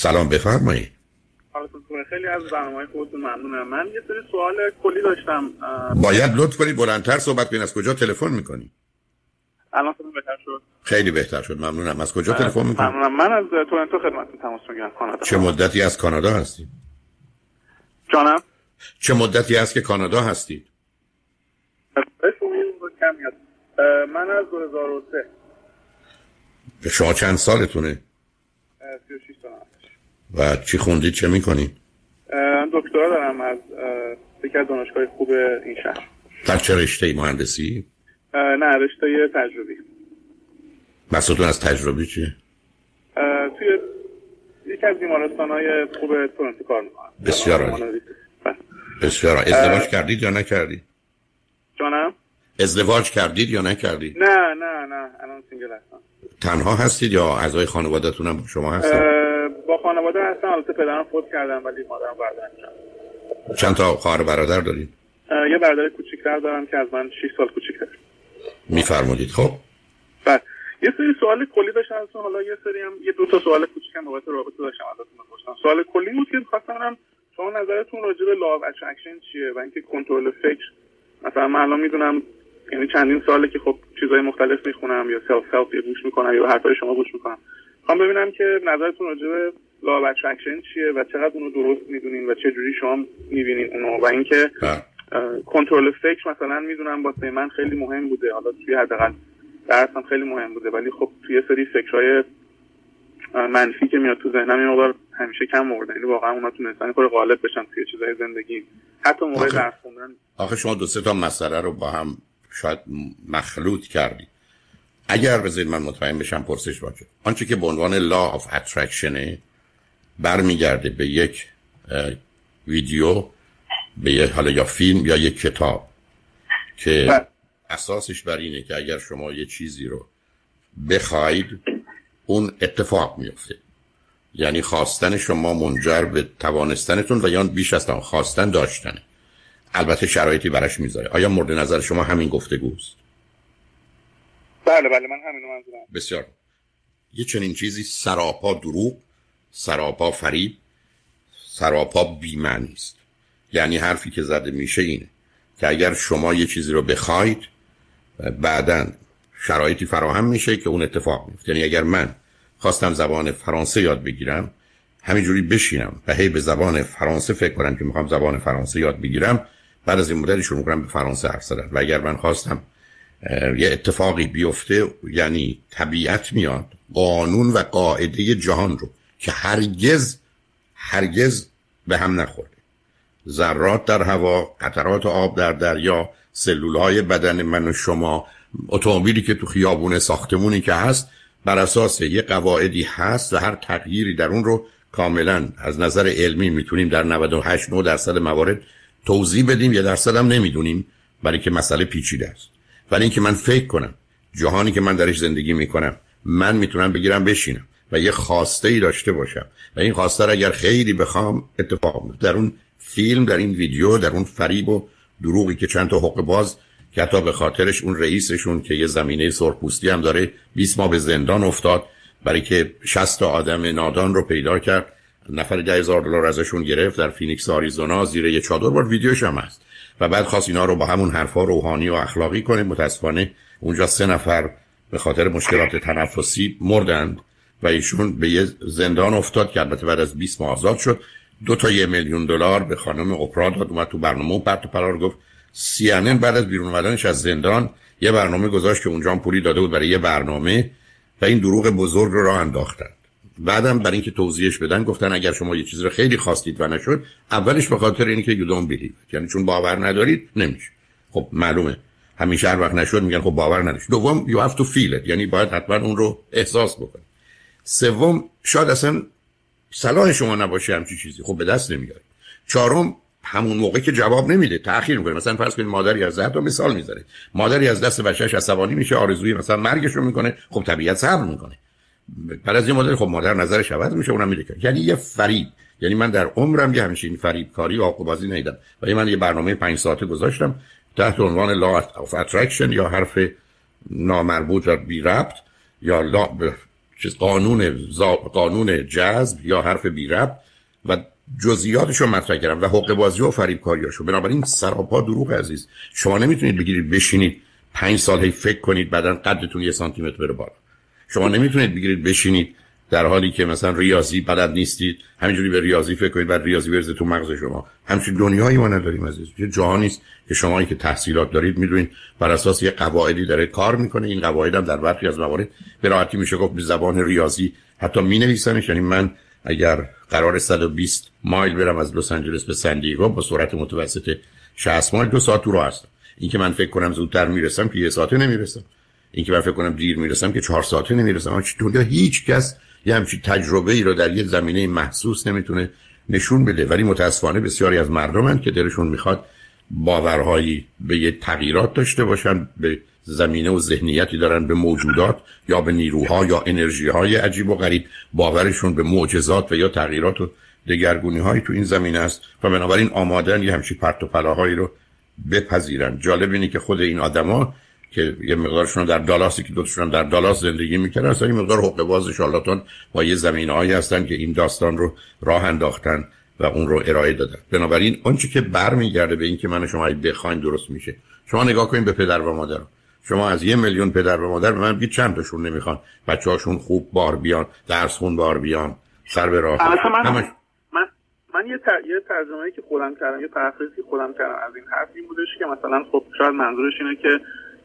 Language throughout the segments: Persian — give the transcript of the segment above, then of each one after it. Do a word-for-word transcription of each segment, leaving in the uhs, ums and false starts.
سلام بفرمایید. خیلی از برنامه‌های خودتون ممنونم. من یه سری سوال کلی داشتم. باید لطف کنید بلندتر صحبت کنید. از کجا تلفن می‌کنی؟ الان صدام بهتر شد؟ خیلی بهتر شد. ممنونم. از کجا تلفن می‌کنی؟ ممنونم. من از تورنتو خدمتتون تماس می‌گیرم، کانادا. چه مدتی از کانادا هستید؟ جانم؟ چه مدتی است که کانادا هستید؟ من از دو هزار و سه. به شما چند سالتونه؟ سی و شش سالم. و چی خوندید، چه میکنید؟ دکترا دارم از یکی از دانشگاه خوب این شهر. در چه رشته؟ مهندسی؟ نه، رشته تجربی. بحثتون از تجربی چیه؟ توی یکی از بیمارستان‌های خوب تورنتو کار میکنم. بسیار عالی. بسیار عالی. ازدواج کردید یا نکردید؟ جانم؟ ازدواج کردید یا نکردید؟ نه نه نه، الان سینگل هستم. تنها هستید یا اعضای خانواده‌تون هم شما هستن؟ با خانواده هستم، البته پدرم فوت کردن ولی مادرم بردن شد. چند تا خواهر برادر دارید؟ یه برادر کوچیک‌تر دارم که از من شش سال کوچیک‌تره. می‌فرمایید. خب. بله. یه سری سوال کلی داشتم ازتون، حالا یه سری هم یه دو تا سوال کوچیکم بابت رابطه داشتم ازتون می‌پرسیدم. سوال کلی بود که خواستم ببینم شما نظرتون راجع به لاو اکشن چیه و اینکه کنترل فکر، مثلا من الان می‌دونم یعنی چندین ساله که خب چیزهای مختلف میخونم یا سلف هلپ گوش میکنم یا حرفای شما گوش میکنم. میخوام ببینم که نظرتون راجع به لاو اکشن چیه و چقدر اونو درست میدونین و چه جوری شما میبینین اونو، و اینکه کنترل فکر مثلا میدونم واسه من خیلی مهم بوده، حالا توی حداقل درسم خیلی مهم بوده، ولی خب توی سری فکرای منفی که میاد تو ذهنم یه مقدار همیشه کم آوردن، یعنی واقعا اونا تونستن کار غالب بشن توی چیزای زندگی، حتی موقع آخه. درس خوندن. آخه شما دو سه تا مسئله رو با هم شاید مخلوط کردی. اگر بذارید من مطمئن بشم پرسش باشه. آنچه که به عنوان لا آف اترکشنه برمیگرده به یک ویدیو، به یک حالا یا فیلم یا یک کتاب که بس. اساسش بر اینه که اگر شما یه چیزی رو بخواید اون اتفاق میفته. یعنی خواستن شما منجر به توانستنتون و یا بیش از توان خواستن داشتنه. البته شرایطی براش میذاره. آیا مورد نظر شما همین گفتگوست؟ بله بله، من همین منظورم. بسیار. یه چنین چیزی سراپا دروغ، سراپا فریب، سراپا بی‌معنی است. یعنی حرفی که زده میشه اینه که اگر شما یه چیزی رو بخواید بعداً شرایطی فراهم میشه که اون اتفاق میفته. یعنی اگر من خواستم زبان فرانسه یاد بگیرم، همینجوری بشینم و هی به زبان فرانسه فکر کنم که میخوام زبان فرانسه یاد بگیرم، بعد از این مدتی شروع میکنم به فرانسه حرف زدن. و اگر من خواستم یه اتفاقی بیفته، یعنی طبیعت میاد قانون و قاعده جهان رو که هرگز هرگز به هم نخورده، ذرات در هوا، قطرات آب در دریا، سلولهای بدن من و شما، اتومبیلی که تو خیابون، ساختمونی که هست، بر اساس یه قواعدی هست و هر تغییری در اون رو کاملا از نظر علمی میتونیم در نود و هشت نه درصد موارد توضیح بدیم، یه درصد هم نمیدونیم برای که مسئله پیچیده است. ولی اینکه من فکر کنم جهانی که من درش زندگی میکنم من میتونم بگیرم بشینم و یه خواسته ای داشته باشم و این خواسته را اگر خیلی بخوام اتفاق میفته. در اون فیلم، در این ویدیو، در اون فریب و دروغی که چند تا حق باز که حتی به خاطرش اون رئیسشون که یه زمینه سرخپوستی هم داره بیست ماه به زندان افتاد برای که شصت آدم نادان رو پیدا کرد، نفر ده هزار دلار ازشون گرفت در فینیکس آریزونا زیر یه چادر، بار ویدیوش هم هست، و بعد خواست اینا رو با همون حرفا روحانی و اخلاقی کنه. متاسفانه اونجا سه نفر به خاطر مشکلات تنفسی مردند و ایشون به یه زندان افتاد که البته بعد از بیست ماه آزاد شد. دو تا یه میلیون دلار به خانم اپرا داد، اومد تو برنامه پرت و پرار گفت. سی ان ان بعد از بیرون اومدنش از زندان یه برنامه گذاشت که اونجا هم پولی داده بود برای یه برنامه و این دروغ بزرگ رو راه انداختند. بعدم برای اینکه توضیحش بدن گفتن اگر شما یه چیز رو خیلی خواستید و نشد، اولش به خاطر اینکه you don't believe، یعنی چون باور ندارید نمیشه. خب معلومه همیشه هر وقت نشد میگن خب باور ندارید. دوم you have to feel it، یعنی باید حتما اون رو احساس بکنید. سوم شاید اصلا صلاح شما نباشه همچین چیزی، خب به دست نمیارید. چهارم همون موقع که جواب نمیده تأخیر میکنه. مثلا فرض کنید مادری از ده تا مثال میذاره، مادری از دست بچه‌ش عصبانی میشه، آرزوی مثلا مرگش رو میکنه، خب طبیعت صبر میکنه. بعد از این مادر خب مادر نظرش عوض میشه، اونم میده. یعنی یه فریب. یعنی من در عمرم یه همچین فریب کاری و آقوبازی ندیدم. ولی من یه برنامه پنج ساعته گذاشتم تحت عنوان لا آف اترکشن یا حرف نامربوط و بی ربط یا لا چیز قانون زا... قانون جذب یا حرف بی ربط و جزئیاتشو مطرح کردم و حقوق بازی و فریبکاریاشو. بنابراین سراپا دروغ عزیز. شما نمیتونید بگیرید بشینید پنج سال هی فکر کنید بعدن قدتون یه سانتی متر بره بالا. شما نمیتونید بگیرید بشینید در حالی که مثلا ریاضی بلد نیستید همینجوری به ریاضی فکر کنید بعد ریاضی ورزه تو مغز شما. همچین دنیایی ما نداریم عزیز. یه جهانی است که شمایی که تحصیلات دارید میدونید بر اساس یه قواعدی داره کار میکنه. این قواعد هم در برخی از موارد به راحتی میشه گفت به زبان ریاضی حتی مینویسنش. یعنی من اگر قرار صد و بیست مایل برم از لس آنجلس به سن دیگو با سرعت متوسط شصت مایل دو ساعت تو راه هستم. این که من فکر کنم زودتر میرسم که یه ساعته نمیرسم، این که من فکر کنم دیر میرسم که چهار ساعته نمیرسم. اما دنیا هیچ کس یه همچین تجربه ای رو در یه زمینه محسوس نمیتونه نشون بده. ولی متاسفانه بسیاری از مردمن که دلشون میخواد باورهایی به یه تغییرات داشته باشن، به زمینه و ذهنیتی دارن، به موجودات یا به نیروها یا انرژیهای عجیب و غریب. باورشون به معجزات و یا تغییرات و دگرگونی‌های تو این زمینه است و بنابراین آمادن یه همچین پرت و پلاهایی رو بپذیرن. جالب اینه که خود این آدما که یه مقدارشون در دالاسی که دوتشون در دالاس زندگی میکردن اصلا یه مقدار حقوق باز شالاتان با یه زمینه‌هایی هستن که این داستان رو راه انداختن و اون رو ارائه دادن. بنابراین اونچه که برمیگرده به این که من و شما بخوایم درست میشه. شما نگاه کنین به پدر و مادر. شما از یه میلیون پدر و مادر به من بگید چند تاشون نمیخوان بچه‌هاشون خوب بار بیان، درس خون بار بیان، سر به راه. همش من یه تر... یه ترجمه‌ای که خودم کردم، یه تفسیری خودم کردم از این حرف این بودش که مثلا خب شاید منظورش اینه که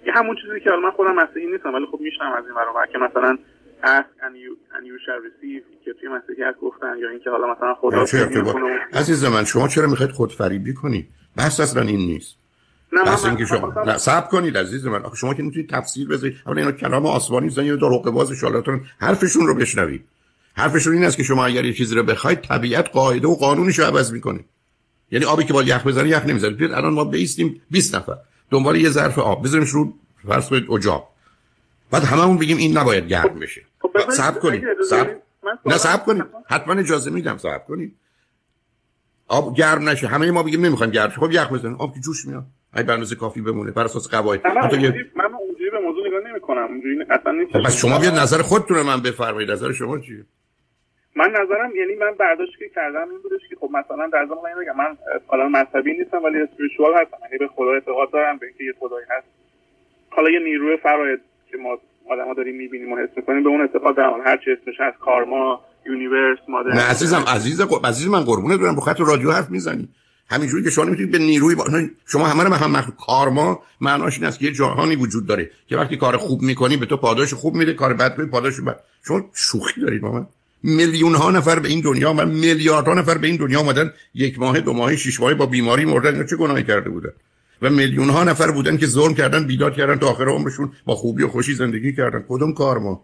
یه همون چیزی که من خودم مسیحی نیستم ولی خب میشنم از این برابر که مثلا ask and you and you shall receive که توی مسیحیت گفتن، یا اینکه حالا مثلا خدا عزیز من شما چرا میخواید خودفریبی کنی؟ بحث اصلا این نیست. نه بحث اینکه شما نه صبر کنید عزیز من. آخه شما که نمیتونید تفسیر بذارید. اولا اینا کلام آسمانی زن یا دروغ باز شالاتون حرفشون رو بشنوید. حرفشون این است که شما اگر یه چیزی رو بخواید طبیعت قاعده و قانونش رو عوض میکنه. یعنی آبی که با یخ بزنه یخ نمیذاره. ببین الان ما بیستیم بیست نفر دنبال یه ظرف آب بذاریمش رو فرض کنید اجاق، بعد هممون بگیم این نباید گرم بشه. صبر کنید صبر نه صبر کنید حتما اجازه میدم صبر کنید آب گرم نشه. همه ما بگیم نمیخوایم گرم شه، خب یخ بزنید آب که جوش میاد. اگه بنوزه کافی بمونه بر اساس قواعد. من اونجوری به موضوع نگاه نمی‌کنم، اونجوری اصلا نیست. پس شما بیا نظر خودتون رو من بفرمایید. نظر شما چیه؟ من نظرم یعنی من برداشتی که کردم این بودش که خب مثلا در ضمن این بگم من حالا مذهبی نیستم ولی اسپریچوال هستم، یعنی به خدا اعتقاد دارم، به اینکه یه خدایی هست. حالا یه نیروی فرا که ما آدم‌ها داریم می‌بینیم و حس می‌کنیم به اون اعتقاد دارم. هر چی اسمش هست، کارما، یونیورس، مادر. نه عزیزم عزیز عزیز من قربونت برم، با خط رادیو حرف می‌زنی. همینجوری که شما نمیتونید به نیروی با... شما همه رو هم مخلوق. کارما معناش این است که یه جهانی وجود داره که وقتی کار خوب میکنی به تو پاداش خوب میده، کار بد میکنی پاداش بد. شما شوخی دارید؟ ما میلیون ها نفر به این دنیا و میلیاردها نفر به این دنیا اومدن، یک ماه دو ماه شش ماه با بیماری مردن. اینا چه گناهی کرده بودن؟ و میلیون ها نفر بودن که ظلم کردن، بیداد کردن، تا آخر عمرشون با خوبی و خوشی زندگی کردن. کدوم کارما؟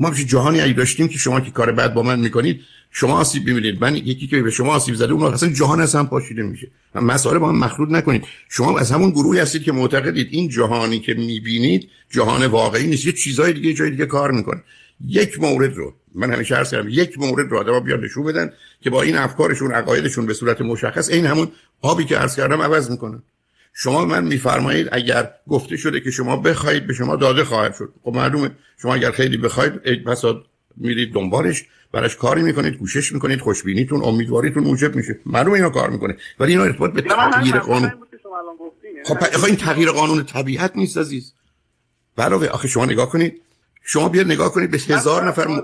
ما همش جهانی ای داشتیم که شما که کار بد با من میکنید شما آسیب میبینید، من یکی که به شما آسیب زده اون اصلا جهان از هم پاشیده میشه. مسائل با هم مخلوط نکنید. شما از همون گروهی هستید که معتقدید این جهانی که میبینید جهان واقعی نیست، یه چیزای دیگه جای دیگه کار میکنه. یک مورد رو من همیشه عرض کردم، یک مورد رو آدم‌ها بیان نشون بدن که با این افکارشون عقایدشون به صورت مشخص این همون آبی که عرض کردم عوض میکنن. شما من میفرمایید اگر گفته شده که شما بخواید به شما داده خواهد شد، خب معلومه شما اگر خیلی بخواید مثلا میرید دنبالش، براش کاری میکنید، کوشش میکنید، خوشبینیتون امیدواریتون موجب میشه. معلومه اینا کار میکنه ولی اینا ارتباط به تغییر قانون. خب این تغییر قانون طبیعت نیست عزیز. علاوه آخه شما نگاه کنید، شما بیا نگاه کنید به هزار نفر. من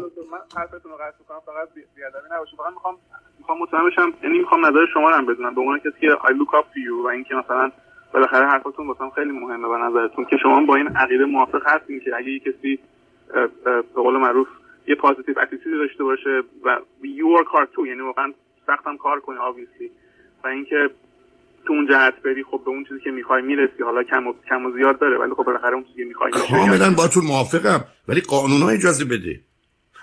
حرفتون رو قطع می‌کنم، فقط بی ادبی نباشه. فقط میخوام میخوام مطمئن بشم، یعنی میخوام نظر شما رو هم بدونم به اون کسی که I look up to you و اینکه مثلا بالاخره حرفتون واسم خیلی مهمه. به نظرتون که شما با این عقیده موافق هستین که اگه کسی به قول معروف یه پوزیتیو اتیتیود داشته باشه و you work hard too، یعنی واقعا سختم کار کنی obviously، و اینکه تو اون جهت بری خب به اون چیزی که میخوای میرسی. حالا کم و کم و زیاد داره ولی خب بالاخره اون چیزی که میخوای میشه. کاملا باهاتون موافقم ولی قانونا اجازه بده.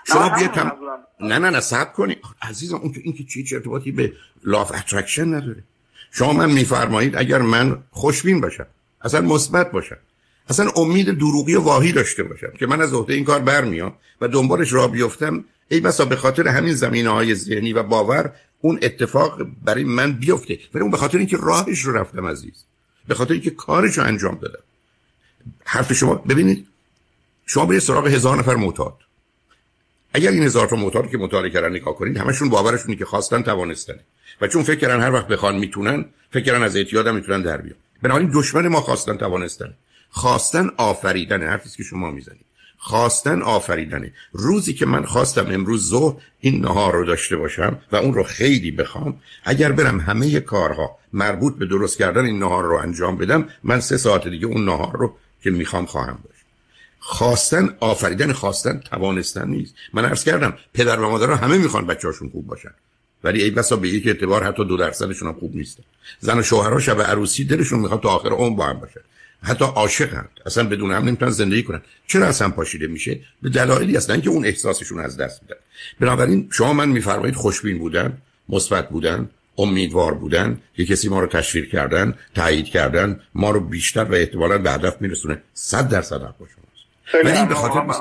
شما بیا کم نه نه نه صبر کنی عزیزم. اون که این که چی ارتباطی به لاف اترکشن نداره. شما من میفرمایید اگر من خوشبین باشم، اصلا مثبت باشم، اصلا امید دروغی و واهی داشته باشم که من از عهده این کار برمیام و دنبالش راه بیفتم، ای بسا به خاطر همین زمینه‌های ذهنی و باور اون اتفاق برای من بیفته. ولی اون به خاطر اینکه راهش رو رفتم عزیز، به خاطر اینکه کارش رو انجام دادم. حرف شما ببینید، شما برید سراغ هزار نفر معتاد، اگر این هزار تا معتاد که مطالعه کردن نگاه کنید همشون باورشونی که خواستن توانستن و چون فکر کردن هر وقت بخوان میتونن، فکر کردن از اعتیادم میتونن در بیان. بنابراین دشمن ما خواستن توانستن. خواستن آفریدن، حرفی که شما میزنید. خواستن آفریدنه. روزی که من خواستم امروز ظهر این نهار رو داشته باشم و اون رو خیلی بخوام، اگر برم همه کارها مربوط به درست کردن این نهار رو انجام بدم، من سه ساعت دیگه اون نهار رو که میخوام خواهم داشت. خواستن آفریدن، خواستن توانستن نیست. من عرض کردم پدر و مادرها همه میخوان بچه‌هاشون خوب باشن، ولی ای بسا به یک اعتبار حتی دو درصدشون هم خوب نیستن. زن و شوهرها شب عروسی دلشون میخواد تا آخر عمر با هم باشن، حتی عاشقند، اصلا بدون هم نمیتونن زندگی کنن. چرا اصلا پاشیده میشه؟ به دلایلی هستن که اون احساسشون از دست میدن. بنابراین شما من میفرمایید خوشبین بودن، مثبت بودن، امیدوار بودن، یه کسی ما رو تشویق کردن، تایید کردن، ما رو بیشتر و احتمالاً به هدف میرسونه. صد درصد حق با شماست. ولی به خاطر مس...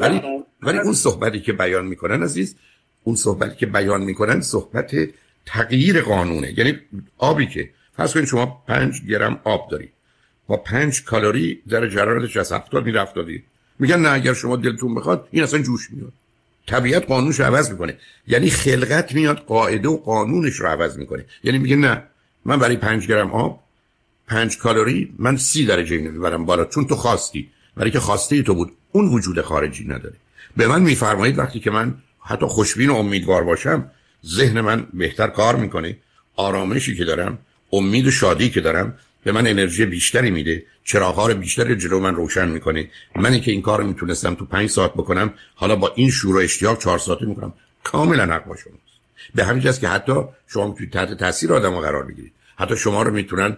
ولی... ولی اون صحبتی که بیان میکنن عزیز، اون صحبتی که بیان میکنن صحبت تغییر قانونه. یعنی آبی که فرض کنید شما پنج گرم آب دارید، با پنج کالری در جرارتش از هفتاد میره هفتادی. میگن نه اگر شما دلتون بخواد این اصلا جوش میاد. طبیعت قانونش عوض میکنه. یعنی خلقت میاد قاعده و قانونش رو عوض میکنه. یعنی میگه نه من برای پنج گرم آب پنج کالری من سی درجه اینو میبرم بالا، چون تو خواستی، برای که خواسته تو بود. اون وجود خارجی نداره. به من میفرمایید وقتی که من حتی خوشبین و امیدوار باشم، ذهن من بهتر کار میکنه، آرامشی که دارم، امید و شادی که دارم به من انرژی بیشتری میده، چراغ‌ها بیشتر جلو من روشن میکنه. منی که این کار رو میتونستم تو پنج ساعت بکنم، حالا با این شور و اشتیاق چهار ساعته میکنم. کاملا حق با شماست. به همین جاست که حتی شما توی تحت تاثیر آدمو قرار میگیرید. حتی شما رو میتونن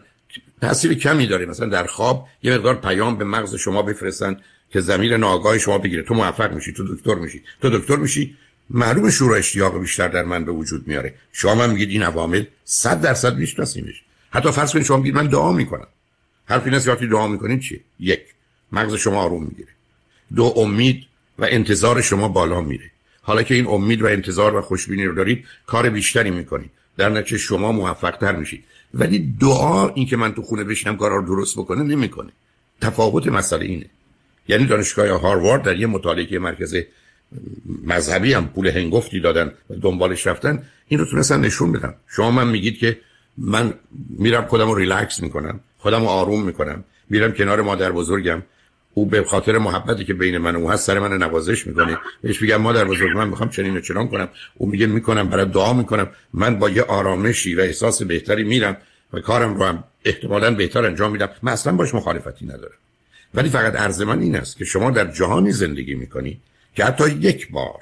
تاثیر کمی داره، مثلا در خواب یه مقدار پیام به مغز شما بفرستن که ضمیر ناآگاه شما بگیره تو موفق میشی، تو دکتر میشی، تو دکتر میشی. معلومه شور و اشتیاق بیشتر در من به وجود میاره. شما هم میگید این عوامل صد درصد میشناسیمش. حتی فرض کنید شما میگید من دعا میکنم. حرف این است که وقتی دعا میکنید چیه؟ یک، مغز شما آروم میگیره. دو، امید و انتظار شما بالا میره. حالا که این امید و انتظار و خوشبینی رو دارید، کار بیشتری میکنید. در نتیجه شما موفق تر میشید. ولی دعا این که من تو خونه بشینم کارا رو درست بکنه نمیکنه. تفاوت مسئله اینه. یعنی دانشگاه هاروارد در یه مطالعه مرکز مذهبی هم پول هنگفتی دادن و دنبالش رفتن، این رو تونستن نشون بدن. شما من میگید که من میرم خودمو ریلکس میکنم، خودمو آروم میکنم، میرم کنار مادر بزرگم، او به خاطر محبتی که بین من و او هست سر من نوازش میکنه، بهش میگم مادر بزرگ من میخوام چنین و چنان کنم، او میگه میکنم، برای دعا میکنم، من با یه آرامشی و احساس بهتری میرم و کارم رو هم احتمالاً بهتر انجام میدم. من اصلا باش مخالفتی ندارم، ولی فقط عرض من این است که شما در جهانی زندگی میکنی که حتی یک بار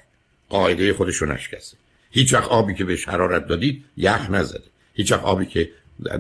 قاعده خودش رو نشکسته. هیچ وقت آبی که بهش حرارت دادید یخ نزده، هیچ وقت آبی که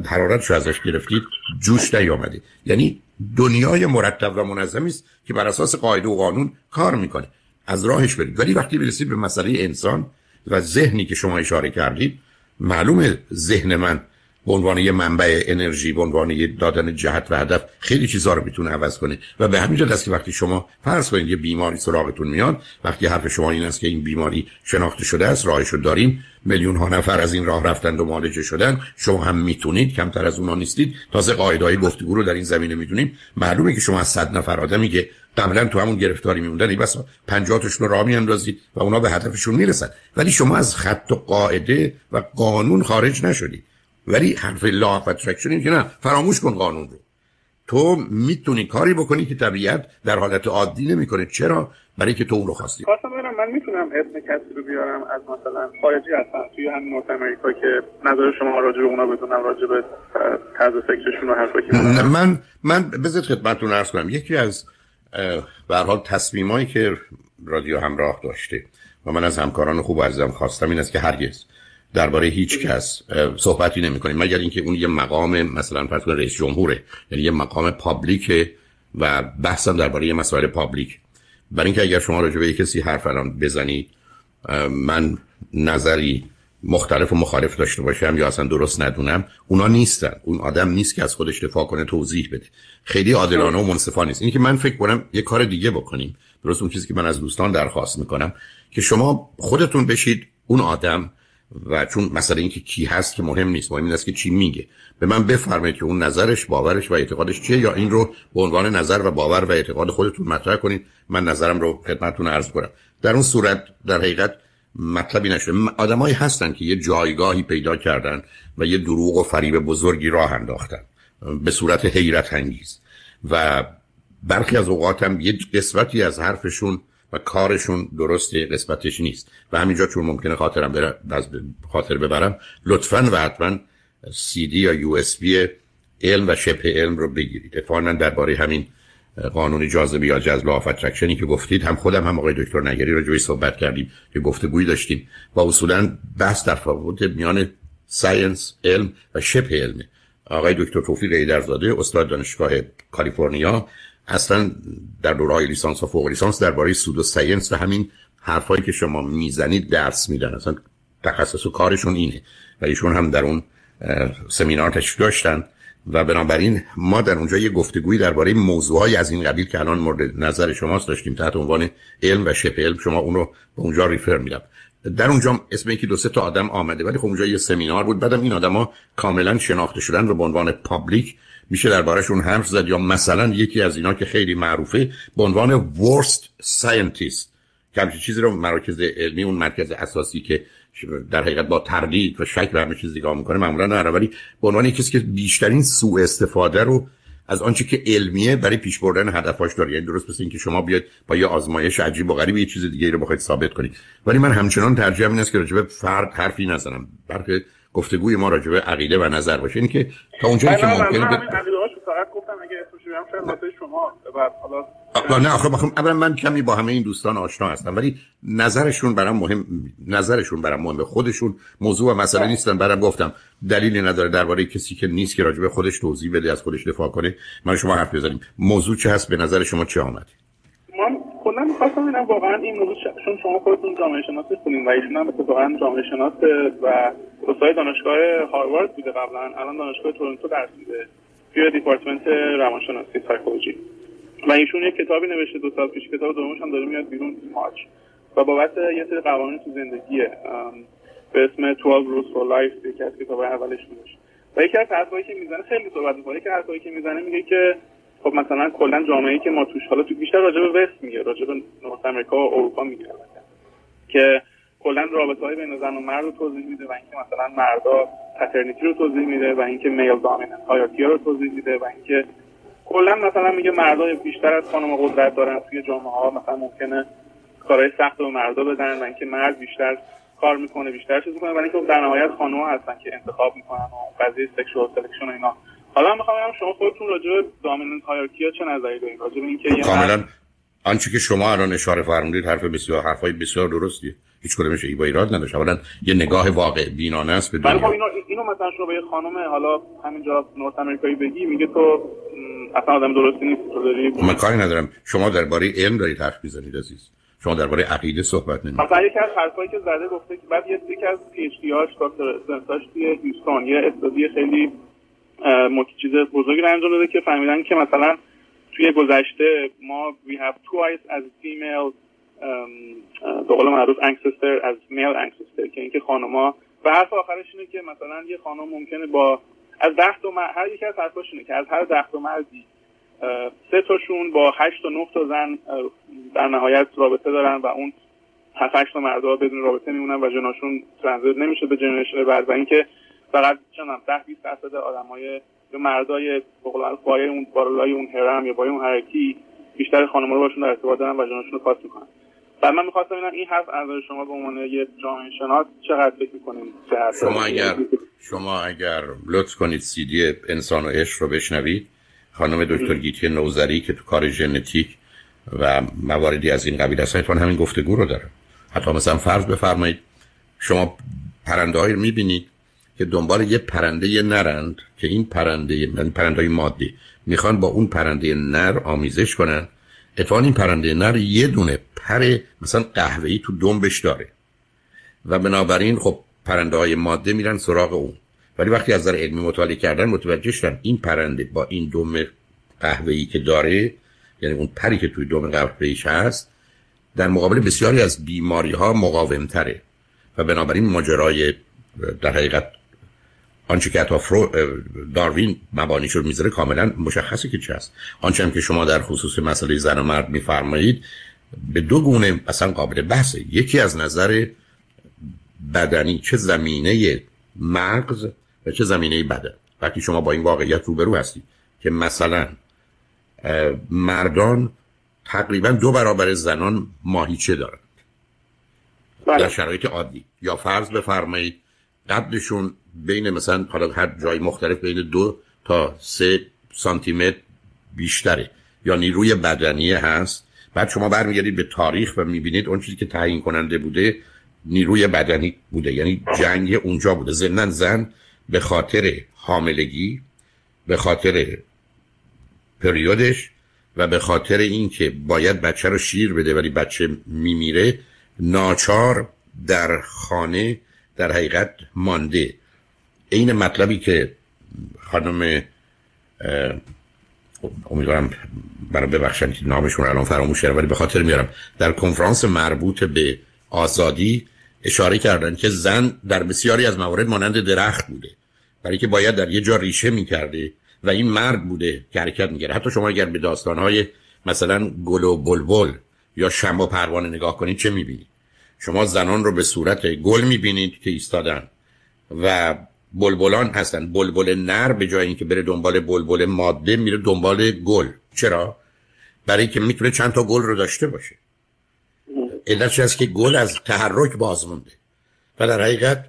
حرارتشو ازش گرفتید جوش نیامده. یعنی دنیای مرتب و منظمی است که بر اساس قاعده و قانون کار میکنه. از راهش برید. ولی وقتی برسید به مسئله انسان و ذهنی که شما اشاره کردید، معلومه ذهن من به عنوان یه منبع انرژی، به عنوان یه دادن جهت و هدف، خیلی چیزا رو میتونه عوض کنه. و به همین جهت است که وقتی شما فرض کنید یه بیماری سراغتون میاد، وقتی حرف شما این است که این بیماری شناخته شده است، راهش رو داریم، میلیون ها نفر از این راه رفتند و معالجه شدن، شما هم میتونید، کمتر از اونها نیستید، تازه قاعده‌های گفتگو رو در این زمینه میدونیم. معلومه که شما از صد نفر آدمی که قبلا تو همون گرفتاری میموندن، ای بسا پنجاه تاشون رو راه میاندازید و اونا به هدفشون میرسن. ولی شما از خط و قاعده و قانون خارج نشدید. ولی حرف لا و اترکشن این که نه، فراموش کن قانون رو. تو میتونی کاری بکنی که طبیعت در حالت عادی نمیکنه. چرا؟ برای که تو اون رو خواستی. خواستم بگم من میتونم اسم کسی رو بیارم از مثلا خارجی هستن توی همین نورت امریکا که نظر شما راجع به اونا بدونم، راجع به طرز فکرشون و حرفا که من من, من بذارید خدمتتون عرض کنم. یکی از به هر حال تصمیمایی که رادیو همراه داشته و من از همکاران خوب عزیزم خواستم این است که هرگز درباره هیچ کس صحبتی نمی‌کنیم مگر اینکه اون یه مقام مثلا فرض کن رئیس جمهوره، یعنی یه مقام پابلیکه و بحثم درباره مسائل پابلیک. برای اینکه اگر شما راجع به کسی حرف الان بزنید من نظری مختلف و مخالف داشته باشم یا اصلا درست ندونم، اونا نیستن. اون آدم نیست که از خودش دفاع کنه، توضیح بده. خیلی عادلانه و منصفانه نیست. اینکه من فکر کنم یه کار دیگه بکنیم، درست اون چیزی که من از دوستان درخواست می‌کنم که شما خودتون بشید اون آدم و چون مسئله اینکه کی هست که مهم نیست، مهم این است که چی میگه. به من بفرمایید که اون نظرش، باورش و اعتقادش چیه، یا این رو به عنوان نظر و باور و اعتقاد خودتون مطرح کنید، من نظرم رو خدمتتون عرض کنم. در اون صورت در حقیقت مطلبی نشه. آدمایی هستن که یه جایگاهی پیدا کردن و یه دروغ و فریب بزرگی راه انداختن به صورت حیرت انگیز، و برخی از اوقات هم یه قسمتی از حرفشون و کارشون درسته، قسمتش نیست. و همینجا چون ممکنه خاطرم بره، خاطر ببرم، لطفاً و حتما سی دی یا یو اس بی علم و شبه علم رو بگیرید. اتفاقاً درباره همین قانون جاذبه یا جذب آف اترکشنی که گفتید، هم خودم هم آقای دکتر نگری رو جوی صحبت کردیم که گفتگویی داشتیم و اصولاً بحث در تفاوت میان ساینس علم و شبه علم. آقای دکتر توفیق ایدرزاده، استاد دانشگاه کالیفرنیا، اصلا در دوره‌های لیسانس و فوق لیسانس درباره سودو ساینس و همین حرفایی که شما میزنید درس میدن، اصلا تخصص و کارشون اینه و ایشون هم در اون سمینار تشریف داشتن و بنابراین ما در اونجا یه گفتگویی درباره موضوعای از این قبیل که الان مورد نظر شماست داشتیم تحت عنوان علم و شبه علم. شما اون رو به اونجا ریفر میدم. در اونجا اسم یکی دو سه تا آدم آمده، ولی خب اونجا یه سمینار بود. بعدم این آدما کاملا شناخته شدن و به عنوان پابلیک میشه دربارشون حرف زد. یا مثلا یکی از اینا که خیلی معروفه به عنوان worst scientist، که همچین چیزی رو مراکز علمی، اون مرکز اساسی که در حقیقت با تردید و شک به همه چیز نگاه میکنه معمولا نه، ولی به عنوان کسی که بیشترین سوء استفاده رو از آنچه که علمیه برای پیش بردن هدفاش داره. یعنی درست مثل اینکه شما بیاید با یه آزمایش عجیب و غریب یه چیز دیگه رو بخواید ثابت کنید. ولی من همچنان ترجیحم اینه که راجبه فرد حرفی نزنم، بلکه گفتگوی ما راجبه عقیده و نظر باشه. این که تا اونجایی که ممکنه بگم عقیده‌هاشو فقط گفتم، اگه اسمشو بگم شاید واسه شما بعد حالا نه آخه بخوام. اولا من کمی با همه این دوستان آشنا هستم، ولی نظرشون برام مهم، نظرشون برام مهمه، خودشون موضوع و مسئله نیستن. برام گفتم دلیلی نداره درباره کسی که نیست که راجبه خودش توضیح بده، از خودش دفاع کنه. من شما حرف بزنیم موضوع چه هست، به نظر شما چه اومد. من کلا می‌خواستم ببینم واقعا این موضوع چون شما خودتون جامعه شناسی خوندین و ایشون هم واقعا جامعه شناس و استاد دانشگاه هاروارد بوده قبلا، الان دانشگاه تورنتو درس میده توی دیپارتمنت روانشناسی سایکولوژی، و ایشون یک کتابی نوشته دو سال پیش، کتاب دومش هم داره میاد بیرون مارچ، و بابت یه سری قوانین تو زندگیه به اسم دوازده rules for life یکی از کتاب‌های اولش بودش. و یکی از حرفایی که میزنه خیلی صحبت می‌کنه، که حرفایی که میزنه میگه که خب مثلا کلا جامعه‌ای که ما توش، حالا تو بیشتر راجع به وست میگه، راجع به نورت آمریکا و اروپا میگه، که کلا رابطه‌های بین زن و مرد رو توضیح میده و اینکه مثلا مردا پترنیتی رو توضیح میده و اینکه میل دامیننت هایرارکی رو توضیح میده و اینکه کلا مثلا میگه مردا بیشتر از خانم قدرت دارن توی جامعه‌ها، مثلا ممکنه کارهای سخت به مردا بدن و اینکه مرد بیشتر کار میکنه، بیشتر چیز میکنه، و اینکه در نهایت خانم‌ها هستن که انتخاب میکنن و قضیه سکشوال سلکشن و اینا. حالا میخوام ببینم شما خودتون راجع به دامیننت هایرارکیا چه نظری دارید، راجع به اینکه کاملا آنچه که شما الان اشاره فرمودید حرف بسیار حرفای بسیار درستیه، هیچ کدومش ایبا ایراد نداره. اولا یه نگاه واقع بینانه است به دنیا. خب اینو اینو مثلا شما به یه خانم حالا همینجا نورت آمریکایی بگی، میگه تو اصلا آدم درستی نیست، تو داری. من کاری ندارم، شما درباره علم دارید حرف میزنید عزیز، شما درباره عقیده صحبت نمی‌کنید. مثلا یکی از حرفایی که زده گفته که بعد یکی از پی اچ دی هاش دکتر استنساش توی هیوستون یه استادی خیلی موقع چیز بزرگی انجام داده که فهمیدن که مثلا توی گذشته ما we have twice as female به قول معروف انکسستر از میل انکسستر، که اینکه خانما و حرف آخرش اینه که مثلا یه خانم ممکنه با از ده تا مر... هر یک از حرفاشونه که از هر ده تا مردی سه تاشون با هشت تا نه تا زن در نهایت رابطه دارن و اون هشت تا مردا بدون رابطه میمونن و جناشون ترانزیت نمیشه به جنریشن بعد، و اینکه فقط چنم ده بیست درصد آدمای یا مردای به قول معروف پای اون بالای اون هرم یا پای اون حرکی بیشتر خانما رو باشون در ارتباط دارن و جناشون رو پاس میکنن. بعد من می‌خواستم ببینم این حرف از شما به عنوان یه جامعه شناس چقدر فکر می‌کنید؟ شما اگر شما اگر لطف کنید سی دی انسان و عشق رو بشنوید، خانم دکتر گیتی نوذری که تو کار ژنتیک و مواردی از این قبیل هست، اصلا همین گفتگو رو داره. حتی مثلا فرض بفرمایید شما پرنده‌ای رو می‌بینید که دنبال یه پرنده نرند که این پرنده یعنی پرنده‌های مادی میخوان با اون پرنده نر آمیزش کنن. اتفاقاً این پرنده نر یه دونه پر مثلا قهوه‌ای تو دمبش داره و بنابراین خب پرنده‌های ماده میرن سراغ اون، ولی وقتی از نظر علمی مطالعه کردن متوجه شدن این پرنده با این دم قهوه‌ای که داره، یعنی اون پری که توی دم قهوه‌ایش هست، در مقابل بسیاری از بیماری‌ها مقاوم‌تره و بنابراین ماجرای در حقیقت آنچه که حتی فرو داروین مبانی شد میذاره کاملا مشخصه که چه است. آنچه هم که شما در خصوص مسئله زن و مرد میفرمایید به دو گونه اصلا قابل بحثه. یکی از نظر بدنی، چه زمینه مغز و چه زمینه بدن. وقتی شما با این واقعیت روبرو هستید که مثلا مردان تقریبا دو برابر زنان ماهیچه دارند در شرایط عادی، یا فرض بفرمایید قدشون بین مثلا حالا هر جای مختلف بین دو تا سه سانتی متر بیشتره، یا نیروی بدنی هست. بعد شما برمیگردید به تاریخ و میبینید اون چیزی که تعیین کننده بوده نیروی بدنی بوده، یعنی جنگ اونجا بوده. ضمن زن به خاطر حاملگی، به خاطر پریودش و به خاطر اینکه باید بچه رو شیر بده ولی بچه میمیره، ناچار در خانه در حقیقت مانده. این مطلبی که خانم امیدوارم برای ببخشن که نامشون الان فراموش شده ولی به خاطر میارم، در کنفرانس مربوط به آزادی اشاره کردن که زن در بسیاری از موارد مانند درخت بوده، برای که باید در یه جا ریشه میکرده و این مرد بوده که حرکت میکرده. حتی شما اگر به داستانهای مثلا گل و بلبل یا شمع و پروانه نگاه کنید چه میبینید؟ شما زنان رو به صورت گل میبینید که ایستادن و بلبلان هستن. بلبل نر به جای اینکه بره دنبال بلبل ماده میره دنبال گل. چرا؟ برای اینکه میتونه چند تا گل رو داشته باشه. علتش هست که گل از تحرک باز مونده و در حقیقت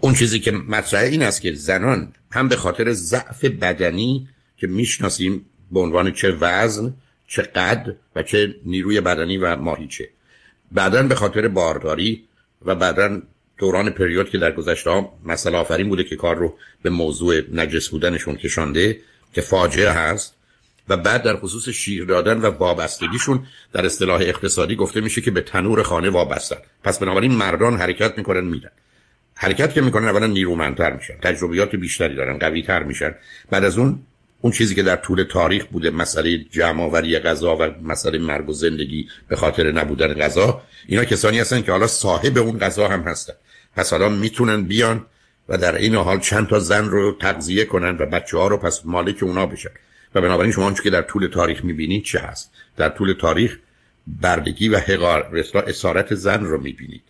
اون چیزی که مطرحه این است که زنان هم به خاطر ضعف بدنی که میشناسیم به عنوان چه وزن، چه قد و چه نیروی بدنی و ماهیچه، بعداً به خاطر بارداری و بعداً دوران پریود که در گذشته ها مسئله آفرین بوده که کار رو به موضوع نجس بودنشون کشانده که فاجعه هست، و بعد در خصوص شیر دادن و وابستگیشون در اصطلاح اقتصادی گفته میشه که به تنور خانه وابستن. پس بنابراین مردان حرکت میکنن میدن، حرکت که میکنن اولا نیرومندتر میشن، تجربیات بیشتری دارن، قویتر میشن. بعد از اون اون چیزی که در طول تاریخ بوده، مسئله جمع‌آوری غذا و مسئله مرگ و زندگی به خاطر نبودن غذا، اینا کسانی هستن که حالا صاحب اون غذا هم هستن. پس حالا میتونن بیان و در این حال چند تا زن رو تغذیه کنن و بچه‌ها رو پس مالک اونا بشن. و بنابراین شما اونچه که در طول تاریخ میبینید چه هست؟ در طول تاریخ بردگی و حقار اسارت زن رو میبینید.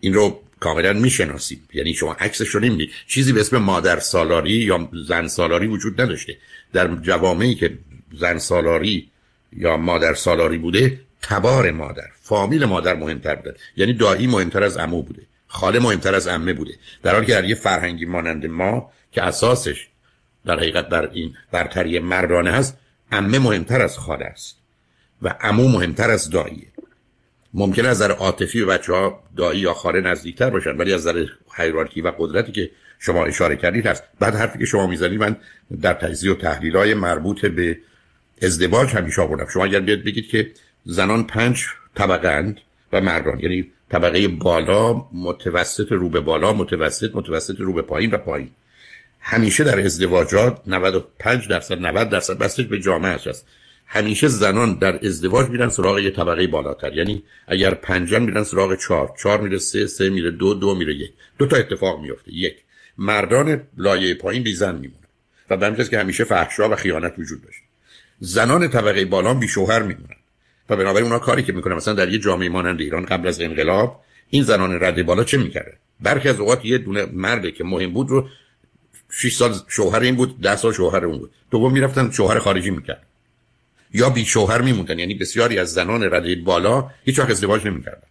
این رو کاملا میشناسیم، یعنی شما عکسش رو نمیدید. چیزی به اسم مادر سالاری یا زن سالاری وجود نداشته. در جوامعی که زن سالاری یا مادر سالاری بوده، تبار مادر، فامیل مادر مهمتر بوده، یعنی دایی مهمتر از عمو بوده، خاله مهمتر از عمه بوده. در حالی که در یه فرهنگی مانند ما که اساسش در حقیقت بر این برتری مردانه هست، عمه مهمتر از خاله است و عمو مهمتر از داییه. ممکنه از نظر عاطفی و بچه‌ها دایی یا خاله نزدیکتر باشن، ولی از نظر هیرارکی و قدرتی که شما اشاره کردید هست. بعد حرفی که شما میزنید من در تجزیه و تحلیل‌های مربوط به ازدواج همیشه آوردم. شما اگر بیاد بگید که زنان پنج طبقه اند و مردان، یعنی طبقه بالا، متوسط رو به بالا، متوسط، متوسط رو به پایین و پایین، همیشه در ازدواجات نود و پنج درصد نود درصد بستش به جامعه است. همیشه زنان در ازدواج میرن سراغ یه طبقه بالاتر، یعنی اگر پنجن میرن سراغ چهار، چهار میره سه، سه میره دو، دو میره یک. دو تا اتفاق میفته: یک، مردان لایه پایین بی زن میمونن و به همین که همیشه فحشا و خیانت وجود داشت. زنان طبقه بالا بی شوهر میمونن و بنابراین اونا کاری که میکنن، مثلا در یه جامعه مانند ایران قبل از انقلاب، این زنان رده بالا چه میکردن؟ برخی از اوقات یه دونه مردی که مهم بود رو شش سال شوهر این بود، ده سال شوهر اون بود، دوم میرفتن شوهر خارجی میکردن یا بی شوهر میموندن. یعنی بسیاری از زنان رده بالا هیچ وقت ازدواج نمیکردن،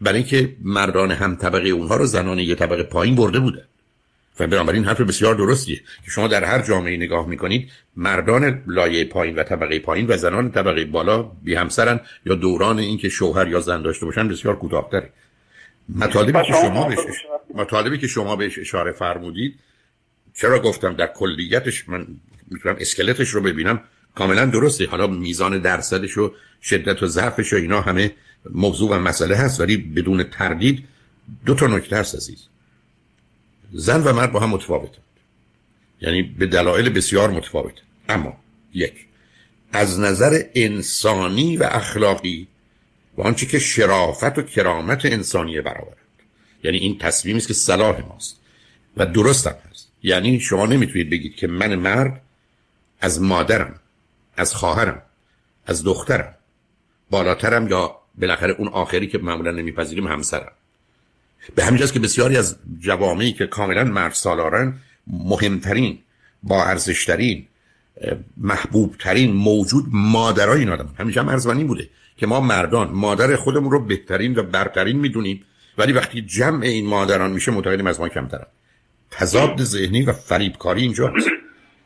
برای اینکه مردان هم طبقه اونها رو زنان یه طبقه پایین برده بودن. و بنابراین حرف بسیار درستیه که شما در هر جامعه نگاه میکنید، مردان لایه پایین و طبقه پایین و زنان طبقه بالا بی همسرن یا دوران اینکه شوهر یا زن داشته باشن بسیار کوتاه‌تره. مطالبی که شما بهش مطالبی که شما بهش اشاره فرمودید، چرا گفتم در کلیتش من میتونم اسکلتش رو ببینم، کاملا درسته. حالا میزان درصدش و شدت و ضعفش و اینا همه موضوع و مسئله هست، ولی بدون تردید دو تا نکته هست عزیز. زن و مرد با هم متفاوتند، یعنی به دلایل بسیار متفاوت. اما یک، از نظر انسانی و اخلاقی و آنچه که شرافت و کرامت انسانی برابرند. یعنی این تصمیمی است که صلاح ماست و درست هم هست. یعنی شما نمیتونید بگید که من مرد از مادرم، از خواهرم، از دخترم بالاترم، یا بالاخره اون آخری که معمولا نمیپذیریم همسرم. به همین جاست که بسیاری از جوامعی که کاملا مرد سالارن، مهمترین، با ارزشترین، محبوبترین موجود مادرای این آدم. همیشه هم ارزوانی بوده که ما مردان مادر خودمون رو بهترین و برترین میدونیم، ولی وقتی جمع این مادران میشه متقیدیم از ما کمترن. تضاد ذهنی و فریبکاری اینجاست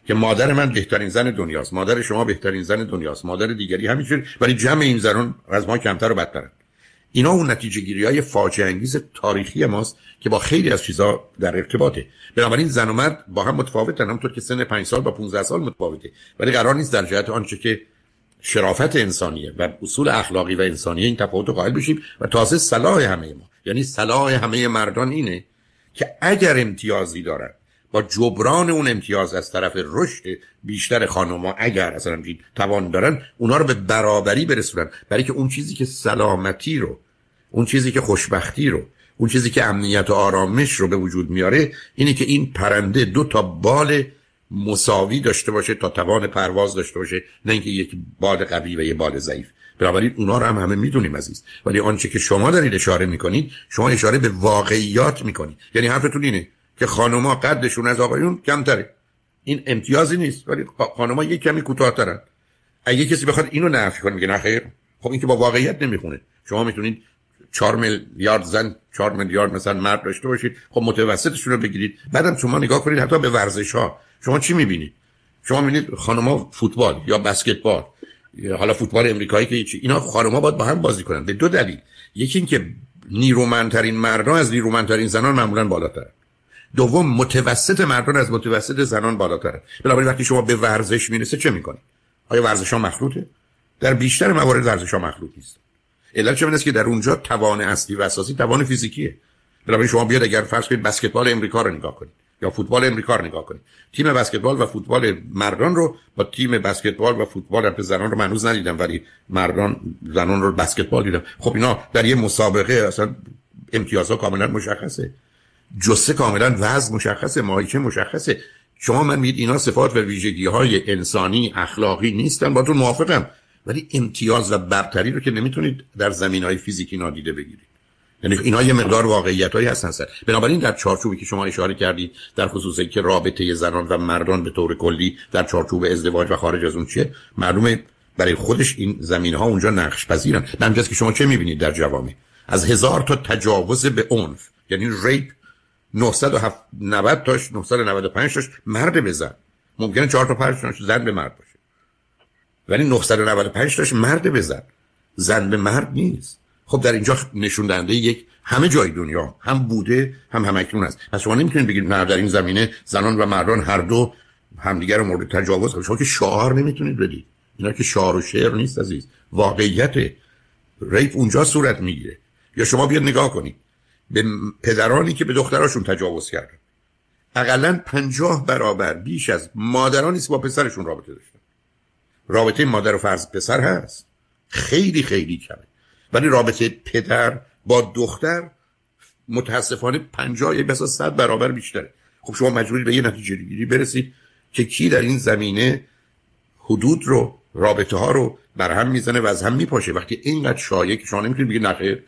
که مادر من بهترین زن دنیاست، مادر شما بهترین زن دنیاست، مادر دیگری همینجوری، ولی جمع این زنان از ما کمتر و بدترن. اینا اون نتیجه گیری‌های فاجعه انگیز تاریخی ماست که با خیلی از چیزا در ارتباطه. بنابراین زن و مرد با هم متفاوتن، همونطور که سن پنج سال با پانزده سال متفاوته، ولی قرار نیست در جهت آنچه که شرافت انسانیه و اصول اخلاقی و انسانی این تفاوت قائل بشیم. و تازه صلاح همه ما، یعنی صلاح همه مردان اینه که اگر امتیازی دارن با جبران اون امتیاز از طرف رشد بیشتر خانم‌ها، اگر اصلا توان دارن اونا رو به برابری برسونن، برای که اون چیزی که سلامتی رو، اون چیزی که خوشبختی رو، اون چیزی که امنیت و آرامش رو به وجود میاره اینه که این پرنده دو تا بال مساوی داشته باشه تا توان پرواز داشته باشه، نه اینکه یک بال قوی و یک بال ضعیف. بنابراین اونا رو هم همه میدونیم عزیز. ولی آنچه که شما دارید اشاره میکنید، شما اشاره به واقعیات میکنید. یعنی حرفتون اینه که خانوما قدشون از آقایون کمتره. این امتیازی نیست، ولی خانوما یک کمی کوتاه‌ترن. اگه کسی بخواد اینو نفی کنه میگه نه خیر، خب این که با واقعیت نمیخونه. شما میتونید چهار میلیارد زن، چهار میلیارد مثلا مرد داشته باشید، خب متوسطشون رو بگیرید. بعدم شما نگاه کنید حتی به ورزش‌ها، شما چی میبینید؟ شما میبینید خانوما فوتبال یا بسکتبال، حالا فوتبال امریکایی که چی، اینا خانوما باید با هم بازی کنن به دو دلیل. یکی اینکه نیرومندترین مردان از نیرومندترین زنان معمولا بالاترن. دوم، متوسط مردان از متوسط زنان بالاتره. بنابراین وقتی شما به ورزش میرسه چه میکنید؟ آیا ورزش‌ها مخلوطه؟ در بیشتر موارد ورزش‌ها مخلوط نیست. علت چه هست که در اونجا توان اصلی و اساسی توان فیزیکیه. بنابراین شما بیاد اگر فرض کنید بسکتبال امریکا رو نگاه کنید یا فوتبال امریکا رو نگاه کنید، تیم بسکتبال و فوتبال مردان رو با تیم بسکتبال و فوتبال هم زنان رو منوز ندیدم، ولی مردان زنان رو بسکتبال دیدم. خب اینا در یه مسابقه اصلا امتیازها کاملا مشخصه، جسه کاملا وزن مشخصه، ماهیچه مشخصه. شما من میگید اینا صفات و ویژگی‌های انسانی اخلاقی نیستن، با تو موافقم، ولی امتیاز و برتری رو که نمیتونید در زمینهای فیزیکی نادیده بگیرید. یعنی اینا یه مقدار واقعیتایی هستن سر. بنابراین در چارچوبی که شما اشاره کردید در خصوص اینکه رابطه زنان و مردان به طور کلی در چارچوب ازدواج و خارج از اون چیه، معلومه برای خودش این زمین‌ها اونجا نقش پذیرن. همینجاست که شما چه می‌بینید در جوامع؟ از هزار تا تجاوز به عنف، یعنی ریپ، نهصد و نود تاش، نهصد و نود و پنج تاش مرد به زن، ممکنه چهار تا پنج تاش زن به مرد باشه، ولی نهصد و نود و پنج تاش مرد به زن، زن به مرد نیست. خب در اینجا نشون دهنده یک همه جای دنیا هم بوده هم همکنون است. پس شما نمیتونید بگید نه در این زمینه زنان و مردان هر دو همدیگر رو مورد تجاوز قرار. شما که شعار نمیتونید بدید، اینا که شعار و شعر نیست عزیز، واقعیت ریپ اونجا صورت میگیره. یا شما بیاد نگاه کنید به پدرانی که به دختراشون تجاوز کردن، حداقل پنجاه برابر بیش از مادرانی است با پسرشون رابطه داشتن. رابطه مادر و فرزند پسر هست خیلی خیلی کمه، ولی رابطه پدر با دختر متاسفانه پنجاه بسا صد برابر بیشتره. خب شما مجبوری به یه نتیجه گیری برسید که کی در این زمینه حدود رو، رابطه ها رو برهم میزنه و از هم میپاشه. وقتی اینقدر شایعه که شما نمیتونید بگید نخیر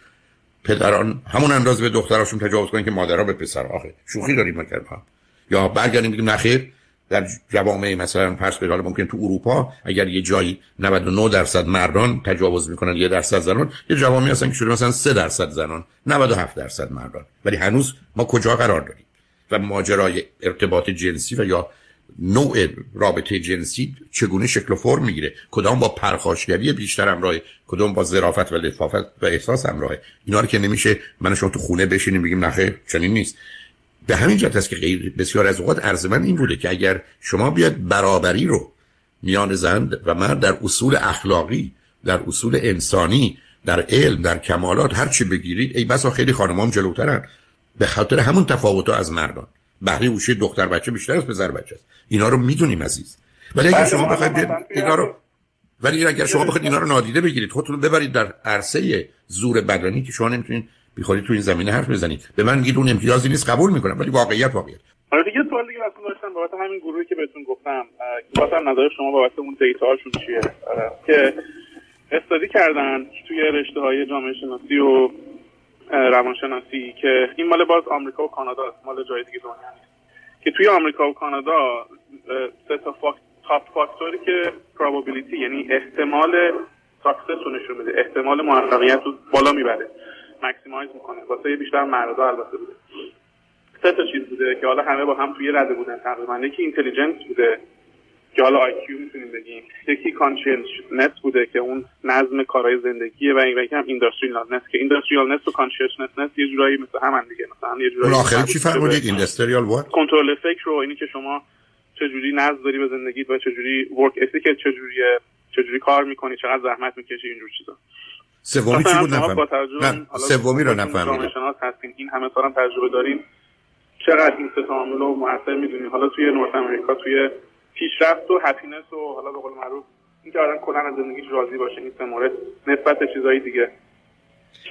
پدران همون اندازه به دختراشون تجاوز کنن که مادرها به پسر. آخه شوخی داریم می‌کنیم؟ یا برگردیم بگیم نخیر در جوامع مثلا فرض کنید ممکن تو اروپا اگر یه جایی نود و نه درصد مردان تجاوز میکنن یک درصد زنان، یه جوامعی هستن که شده مثلا سه درصد زنان، نود و هفت درصد مردان، ولی هنوز ما کجا قرار داریم؟ و ماجرای ارتباط جنسی و یا نوع رابطه جنسی چگونه شکل و فرم میگیره؟ کدام با پرخاشگری بیشتر همراهه، کدام با ظرافت و لطافت و احساس همراهه؟ اینا رو که نمیشه من شما تو خونه بشینیم بگیم نخیر چنین نیست. به همین جهت است که بسیار از اوقات عرض من این بوده که اگر شما بیاد برابری رو میان زن و مرد در اصول اخلاقی، در اصول انسانی، در علم، در کمالات هر چی بگیرید، ای بسا خیلی خانمام جلوترن به خاطر همون تفاوت‌ها از مردان. بهره هوشی دختر بچه بیشتر از پسر بچه است. اینا رو میدونیم عزیز. ولی اگه شما بخواید اینا رو ولی اگر شما بخواید اینا رو نادیده بگیرید، خودتون رو ببرید در عرصه زور بدنی که شما نمیتونید بیخودی تو این زمینه حرف بزنید. به من میگید اون امتیازی نیست، قبول میکنم، ولی واقعیت واقعیت. حالا دیگه سوال دیگه واسه من داشتم بابت همین گروهی که بهتون گفتم که مثلا نظر شما بابت اون دیتاشون چیه که استادی کردن توی رشته‌های جامعه شناسی و روانشناسی که این مال باز آمریکا و کانادا است، مال جای دیگه دنیا نیست، که توی آمریکا و کانادا سه تا فاکت تاپ فاکتوری که پروبابیلیتی یعنی احتمال ساکسس رو نشون میده، احتمال موفقیت رو بالا میبره، ماکسیمایز میکنه واسه بیشتر مردا البته بوده. سه تا چیز بوده که حالا همه با هم توی رده بودن تقریبا. یکی اینتلیجنس بوده که حالا آی کیو میتونیم بگیم، یکی کانشسنس بوده که اون نظم کارهای زندگیه، و این یکم اینداستریالنس که اینداستریالنس و کانشسنس یه جورایی مثل هم دیگه، مثلا یه جورایی آخر چی فرمودید اینداستریال وات کنترل فکر و اینی که شما چجوری نظم داری به زندگیت و چجوری ورک اتیکت چجوریه، چجوری کار میکنی، چقدر زحمت میکشی، اینجور چیزا. سومی چی بود نفهمیدم؟ سومی رو نفهمیدم. شما هستین این همه سالم تجربه دارین، چقدر این سه تعامل رو مؤثر میدونین حالا توی نورت آمریکا توی پیشرفت و هپینس و حالا به قول معروف اینکه آدم کلا از زندگیش راضی باشه، این سه مورد نسبت به چیزای دیگه.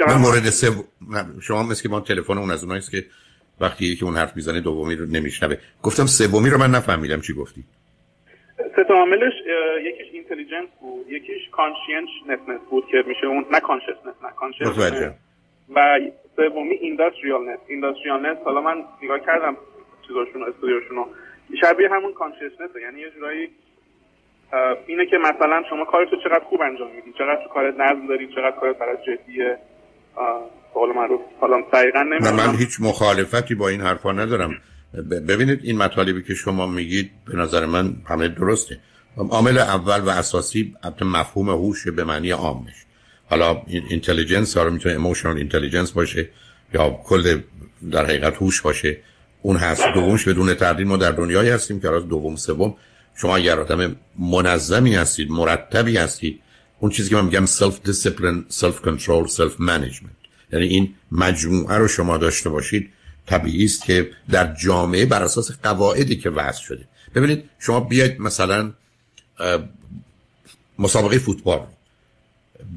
من مورد سه شما مثل من تلفن اون از اوناییه که وقتی یکی اون حرف میزنه دومی رو نمیشنوه. گفتم سومی رو من نفهمیدم چی گفتی. سه تا عاملش یکیش اینتلیجنس بود، یکیش کانشسنس بود که میشه اون نه کانشسنس نه کانشسنس و سومی اینداستریالنس. اینداستریالنس حالا من نگاه کردم چیزاشون رو استودیوشون رو شبیه همون کانشسنس، یعنی یه جورایی اینه که مثلا شما کارتو چقدر خوب انجام میدی، چقدر تو کارت نظم داری، چقدر کارت برات جدیه. قول معروف حالا دقیقاً نمیدونم. من هیچ مخالفتی با این حرفا ندارم. ببینید این مطالبی که شما میگید به نظر من همه درسته. عامل اول و اساسی البته مفهوم هوش به معنی عامش. حالا اینتلیجنس ها رو میتونه ایموشنال اینتلیجنس باشه یا کل در حقیقت هوش باشه. اون هست. دومش بدون تردید ما در دنیایی هستیم که راز دوم سوم شما اگر آدم منظمی هستید، مرتبی هستید، اون چیزی که من میگم سلف دیسیپلین، سلف کنترل، سلف منیجمنت، یعنی این مجموعه رو شما داشته باشید، طبیعی است که در جامعه بر اساس قواعدی که وضع شده. ببینید شما بیاید مثلا مسابقه فوتبال رو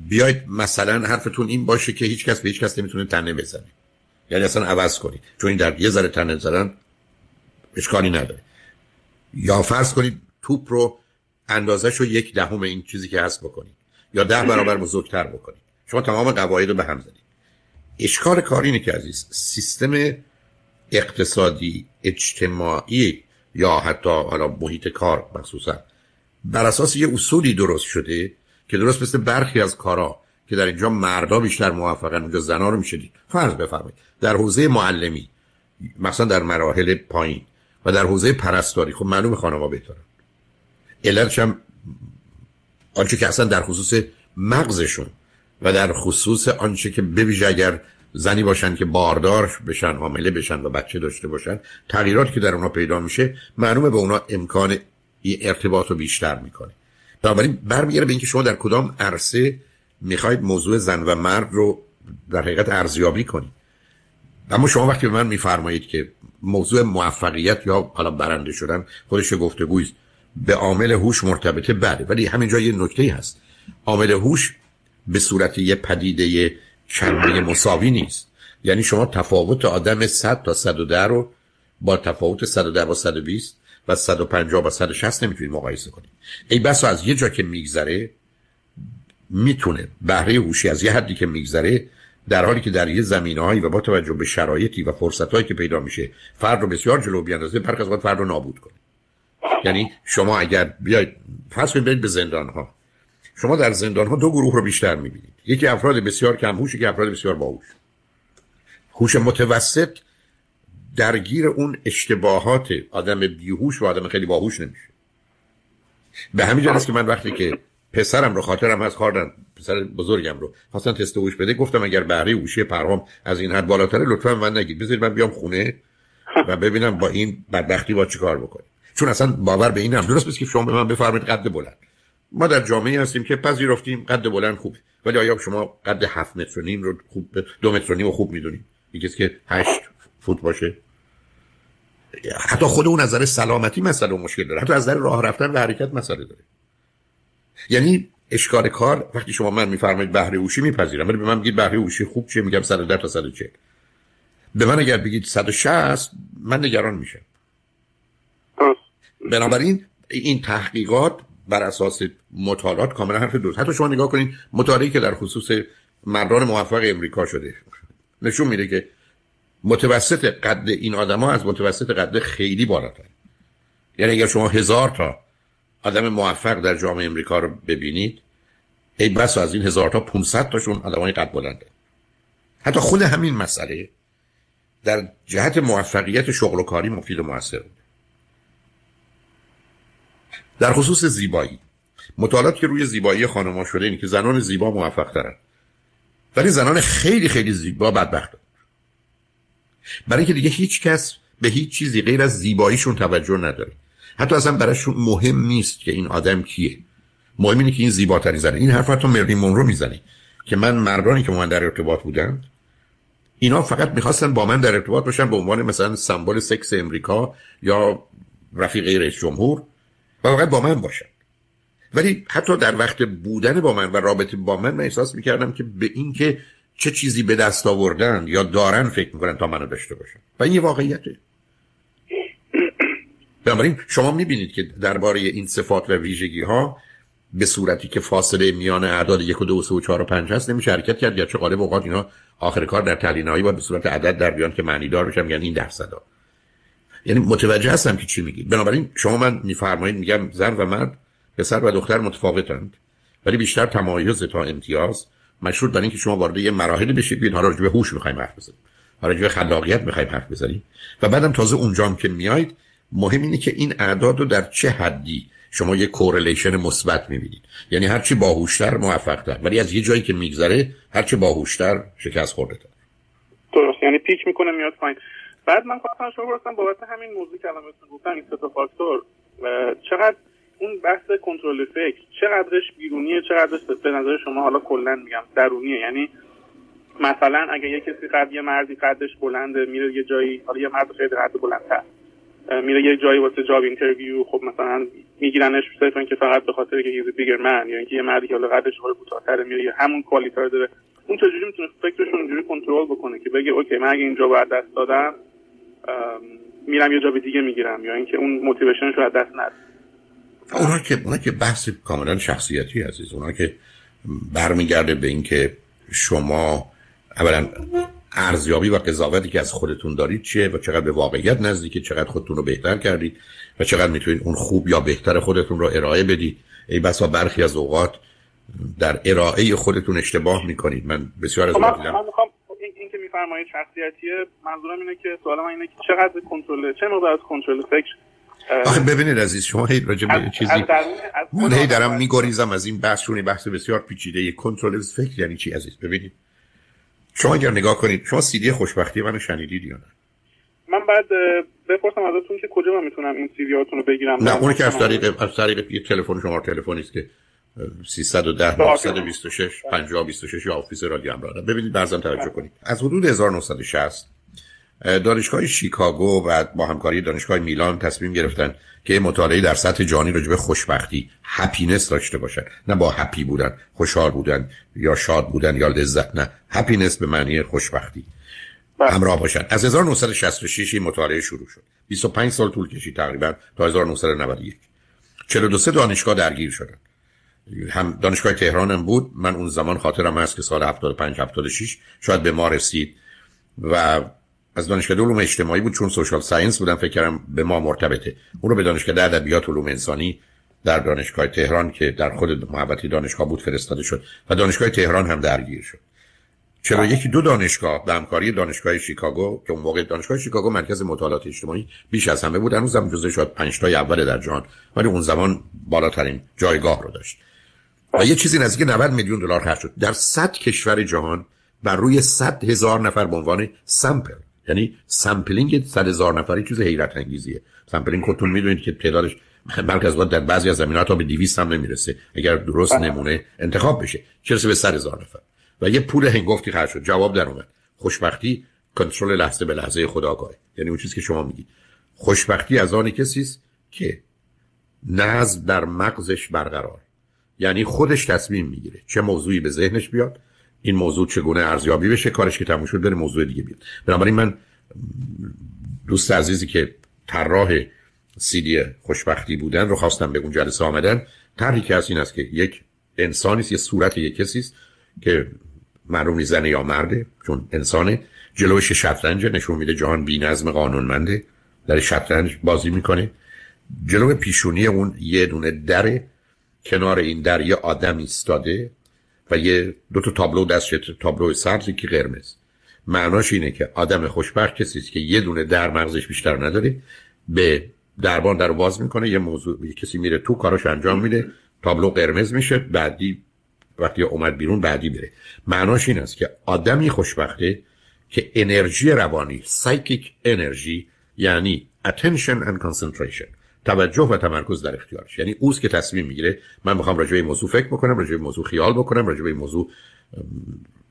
بیاید مثلا حرفتون این باشه که هیچ کس به هیچ کس نمیتونه تنه بزنه، یعنی اصلا عوض کنید چون این در یه ذره تنه زدن اشکالی نداره، یا فرض کنید توپ رو اندازه‌شو یک دهم این چیزی که هست بکنید یا ده برابر بزرگتر بکنید. شما تمام قواعد رو به هم زدید. اشکال کار اینه که عزیز سیستم اقتصادی اجتماعی یا حتی حالا محیط کار مخصوصا بر اساس یه اصولی درست شده که درست مثل برخی از کارا که در اینجا مردا بیشتر موفقن اونجا زنا رو میشدید. فرض بفرمایید در حوزه معلمی مثلا در مراحل پایین و در حوزه پرستاری خب معلومه خانم‌ها بهترن. علتش هم آنچه که اصلا در خصوص مغزشون و در خصوص آنچه که ببیشه اگر زنی باشن که باردار بشن، حامله بشن و بچه داشته باشن، تغییرات که در اونا پیدا میشه معلومه به اونا امکان ارتباط رو بیشتر میکنه. بنابراین برمیگره به اینکه شما در کدام عرصه میخواید موضوع زن و مرد رو در حقیقت ارزیابی کنید. اما شما وقتی به من میفرمایید که موضوع موفقیت یا حالا برنده شدن خودش گفتگویست به عامل هوش مرتبطه، بله، ولی همینجا یه نکته‌ای هست. عامل هوش به صورت یه پدیده چندی مساوی نیست، یعنی شما تفاوت آدم صد تا صد و ده رو با تفاوت صد و ده با صد و بیست و صد و پنجاه با صد و شصت نمیتونید مقایسه کنید. ای بسا از یه جا که میگذره میتونه بهره هوشی از یه حدی که میگذره، در حالی که در یه زمینه‌ای و با توجه به شرایطی و فرصتایی که پیدا میشه فرد رو بسیار جلو بیاندازه، برخلاف باید فرد رو نابود کنه. یعنی شما اگر بیاید فرض کنید برید به زندان‌ها، شما در زندان‌ها دو گروه رو بیشتر می‌بینید، یکی افراد بسیار کم‌هوش، یکی افراد بسیار باهوش. هوش متوسط درگیر اون اشتباهات آدم بیهوش و آدم خیلی باهوش نمیشه. به همین جهت که من وقتی که پسرم رو خاطرم هست خواردن پسر بزرگم رو خواستن تست هوش بده، گفتم اگر بهره هوشی پرهام از این حد بالاتره لطفاً من نگید، بذارید من بیام خونه و ببینم با این بدبختی با چیکار بکنم. چون اصلا باور به این هم درست نیست که شما به من بفرمایید قد بلند. ما در جامعه هستیم که پذیرفتیم قد بلند خوبه، ولی آیا شما قد هفت متر و نیم رو خوب، دو متر و نیم رو خوب میدونید؟ یکیست که هشت فوت باشه. حتی خود اون از نظر سلامتی مسئله مشکل داره، حتی از نظر راه رفتن و حرکت مسئله داره. یعنی اشکار کار وقتی شما من میفرمایید بهره هوشی میپذیرم، ولی به من بگید بهره هوشی خوب چیه، میگم صد و ده تا صد و چهل. به من اگر بگید صد و شصت من نگران میشم. بنابراین این تحقیقات بر اساس مطالعات کاملا حرف درست. حتی شما نگاه کنین مطالعه‌ای که در خصوص مردان موفق امریکا شده نشون میده که متوسط قد این آدما از متوسط قد خیلی بالاتره. یعنی اگر شما هزار تا آدم موفق در جامعه امریکا رو ببینید، ای بس از این هزار تا پانصد تاشون آدمای قد بلنده. حتی خود همین مسئله در جهت موفقیت شغل و کاری مفید و موثر بود. در خصوص زیبایی، مطالعات که روی زیبایی خانم‌ها شده اینه که زنان زیبا موفق‌ترن، ولی زنان خیلی خیلی زیبا بدبختن، برای اینکه دیگه هیچ کس به هیچ چیزی غیر از زیباییشون توجه نداره. حتی اصلا براشون مهم نیست که این آدم کیه، مهم اینه که این زیباتری زنه. این حرف حتی مریلین مونرو میزنه که من مردانی که با من در ارتباط بودند اینا فقط میخواستن با من در ارتباط باشن به عنوان مثلا سمبل سکس امریکا یا رفیق رئیس جمهور و واقعا با من باشن، ولی حتی در وقت بودن با من و رابطه با من من احساس میکردم که به این که چه چیزی به دست آوردن یا دارن فکر میکنن تا منو داشته باشن، و این یه واقعیته. بنابراین شما میبینید که درباره این صفات و ویژگی ها به صورتی که فاصله میان اعداد یک و دو و سه و چهار و پنج هست نمیشه حرکت کرد، یا چه غالب اوقات اینا آخر کار در تحلیل نهایی باید به صورت عدد در بیان که معنی دار بشن، یعنی این درصدا. یعنی متوجه هستم که چی میگید. بنابراین شما من میفرمایید میگم زن و مرد، پسر و دختر متفاوتند، ولی بیشتر تمایز تا امتیاز مشروط بر اینکه شما وارد یه مراحل بشید. ببین حالا راجع به هوش می‌خوایم حرف بزنیم، حالا راجع به خلاقیت می‌خوایم حرف بزنیم، و بعدم تازه اونجام که میایید مهم اینه که این اعداد رو در چه حدی شما یه کورلیشن مثبت می‌بینید. یعنی هر چی باهوش‌تر موفق‌تر، ولی از یه جایی که میگذره هر چی باهوش‌تر شکست خورده. درست، یعنی پیک می‌کنه میاد پایین. بعد من خواستم شما برسم بابت همین موضوعی که الان بهتون گفتم، این سه فاکتور چقدر اون بحث کنترل افکت چقدرش بیرونیه، چقدرش به نظر شما حالا کلا میگم درونیه؟ یعنی مثلا اگه یه کسی قد یه مردی قدش بلنده میره یه جایی، حالا یه مرد خیلی قد بلندتر میره یه جایی واسه جاب اینترویو، خب مثلا میگیرنش صرف اینکه فقط به خاطر اینکه هیز بیگر من، یا اینکه یه مردی که حالا قدش خیلی کوتاه‌تره میره همون کوالیفایر داره. اون چجوری میتونه فکرش اونجوری کنترل بکنه که بگه اوکی من اگه اینجا بعد دست دادم میرم یه جا به دیگه میگیرم، یا اینکه اون موتیویشنش رو از دست نده؟ اونا که اونا که بحث کاملا شخصیتی عزیز، اونا که برمیگرده به اینکه شما اولا ارزیابی و قضاوتی که از خودتون دارید چیه و چقدر به واقعیت نزدیکه، چقدر خودتون رو بهتر کردید و چقدر میتونید اون خوب یا بهتر خودتون رو ارائه بدید. ای بسا برخی از اوقات در ارائه خودتون اشتباه میکنید. من بسیار از اوقات دیدم. این که میفرمایید شخصیتیه، منظورم اینه که سوال من اینه که چقدر کنترل، چه مقدار کنترل فکر. آخه ببینید عزیز، شما هی راجع به چیزی از درمی... از من هی درم میگریزم از این بحث، چون بحث بسیار پیچیده. کنترل فکر یعنی چی عزیز؟ ببینید شما اگر نگاه کنید، شما سیدی خوشبختی منو شنیدید یا نه؟ من بعد بپرسم ازتون که کجا من میتونم این سی وی هاتون رو بگیرم. نه اون که از طریق از طریق یه تلفن، شما تلفنی است که سیصد و ده نهصد و بیست و شش پنجاه بیست و شش یا آفیس رادیو همراه. ببینید بازم توجه کنید، از حدود هزار و نهصد و شصت دانشگاه شیکاگو و با همکاری دانشگاه میلان تصمیم گرفتن که یه مطالعه در سطح جهانی راجع به خوشبختی، هپینس داشته باشن. نه با هپی بودن، خوشحال بودن یا شاد بودن یا لذت، نه هپینس به معنی خوشبختی همراه باشن. از هزار و نهصد و شصت و شش این مطالعه شروع شد. بیست و پنج سال طول کشید تقریبا تا هزار و نهصد و نود و یک. چهل و دو دانشگاه درگیر شدن. هم دانشگاه تهران هم بود. من اون زمان خاطرم هست که سال هفتاد و پنج هفتاد و شش شاید به ما رسید و از دانشگاه علوم اجتماعی بود، چون سوشال ساینس بودم فکر کردم به ما مرتبطه. اون رو به دانشگاه ادبیات علوم انسانی در دانشگاه تهران که در خود محوطه دانشگاه بود فرستاده شد و دانشگاه تهران هم درگیر شد. چرا یکی دو دانشگاه به همکاری دانشگاه شیکاگو که اون موقع دانشگاه شیکاگو مرکز مطالعات اجتماعی بیش از همه بود، هنوزم جزو شاید پنج تا اول در جهان، ولی اون زمان بالاترین جایگاه رو داشت و یه چیزی نزدیک نود میلیون دلار خرج شد در صد کشور جهان بر روی صد هزار نفر به عنوان سامپل. یعنی سامپلینگ صد هزار نفری چیز حیرت انگیزیه. سامپلینگ خودتون میدونید که تعدادش مرکز وقت در بعضی از زمینه‌ها تا به دویست هم نمیرسه اگر درست نمونه انتخاب بشه، چه رسه به صد هزار نفر. و یه پول هنگفتی خرج شد. جواب در اومد. خوشبختی کنترل لحظه به لحظه خودآگاهی، یعنی اون چیزی که شما میگید. خوشبختی از آن کسی است که نظم در مغزش برقرار، یعنی خودش تصمیم میگیره چه موضوعی به ذهنش بیاد، این موضوع چگونه ارزیابی بشه، کارش که تموم شد بره موضوع دیگه بیاد. بنابراین من دوست عزیزی که طراح سیدی خوشبختی بودن رو خواستم به اون جلسه آمدن، طرحی که هست این است که یک انسانی است، یه صورت یک کسی است که معلوم نیست زنه یا مرده، چون انسانه، جلوش شطرنج نشون میده جهان بی‌نظم قانونمنده، در شطرنج بازی میکنه، جلو پیشونی اون یه دونه دره، کنار این در یه آدم ایستاده و یه دو تا تابلو دستش، تابلو سبزی که قرمز، معناش اینه که آدم خوشبخت کسیه که یه دونه در مغزش بیشتر نداره، به دربان در باز میکنه، یه موضوع یه کسی میره تو کارش انجام میده، تابلو قرمز میشه، بعدی وقتی اومد بیرون بعدی بره. معناش این است که آدمی خوشبخته که انرژی روانی، سایکیک انرژی، یعنی attention and concentration، توجه و تمرکز در اختیارش، یعنی اوست که تصمیم میگیره من میخوام راجع به این موضوع فکر بکنم، راجع به این موضوع خیال بکنم، راجع به این موضوع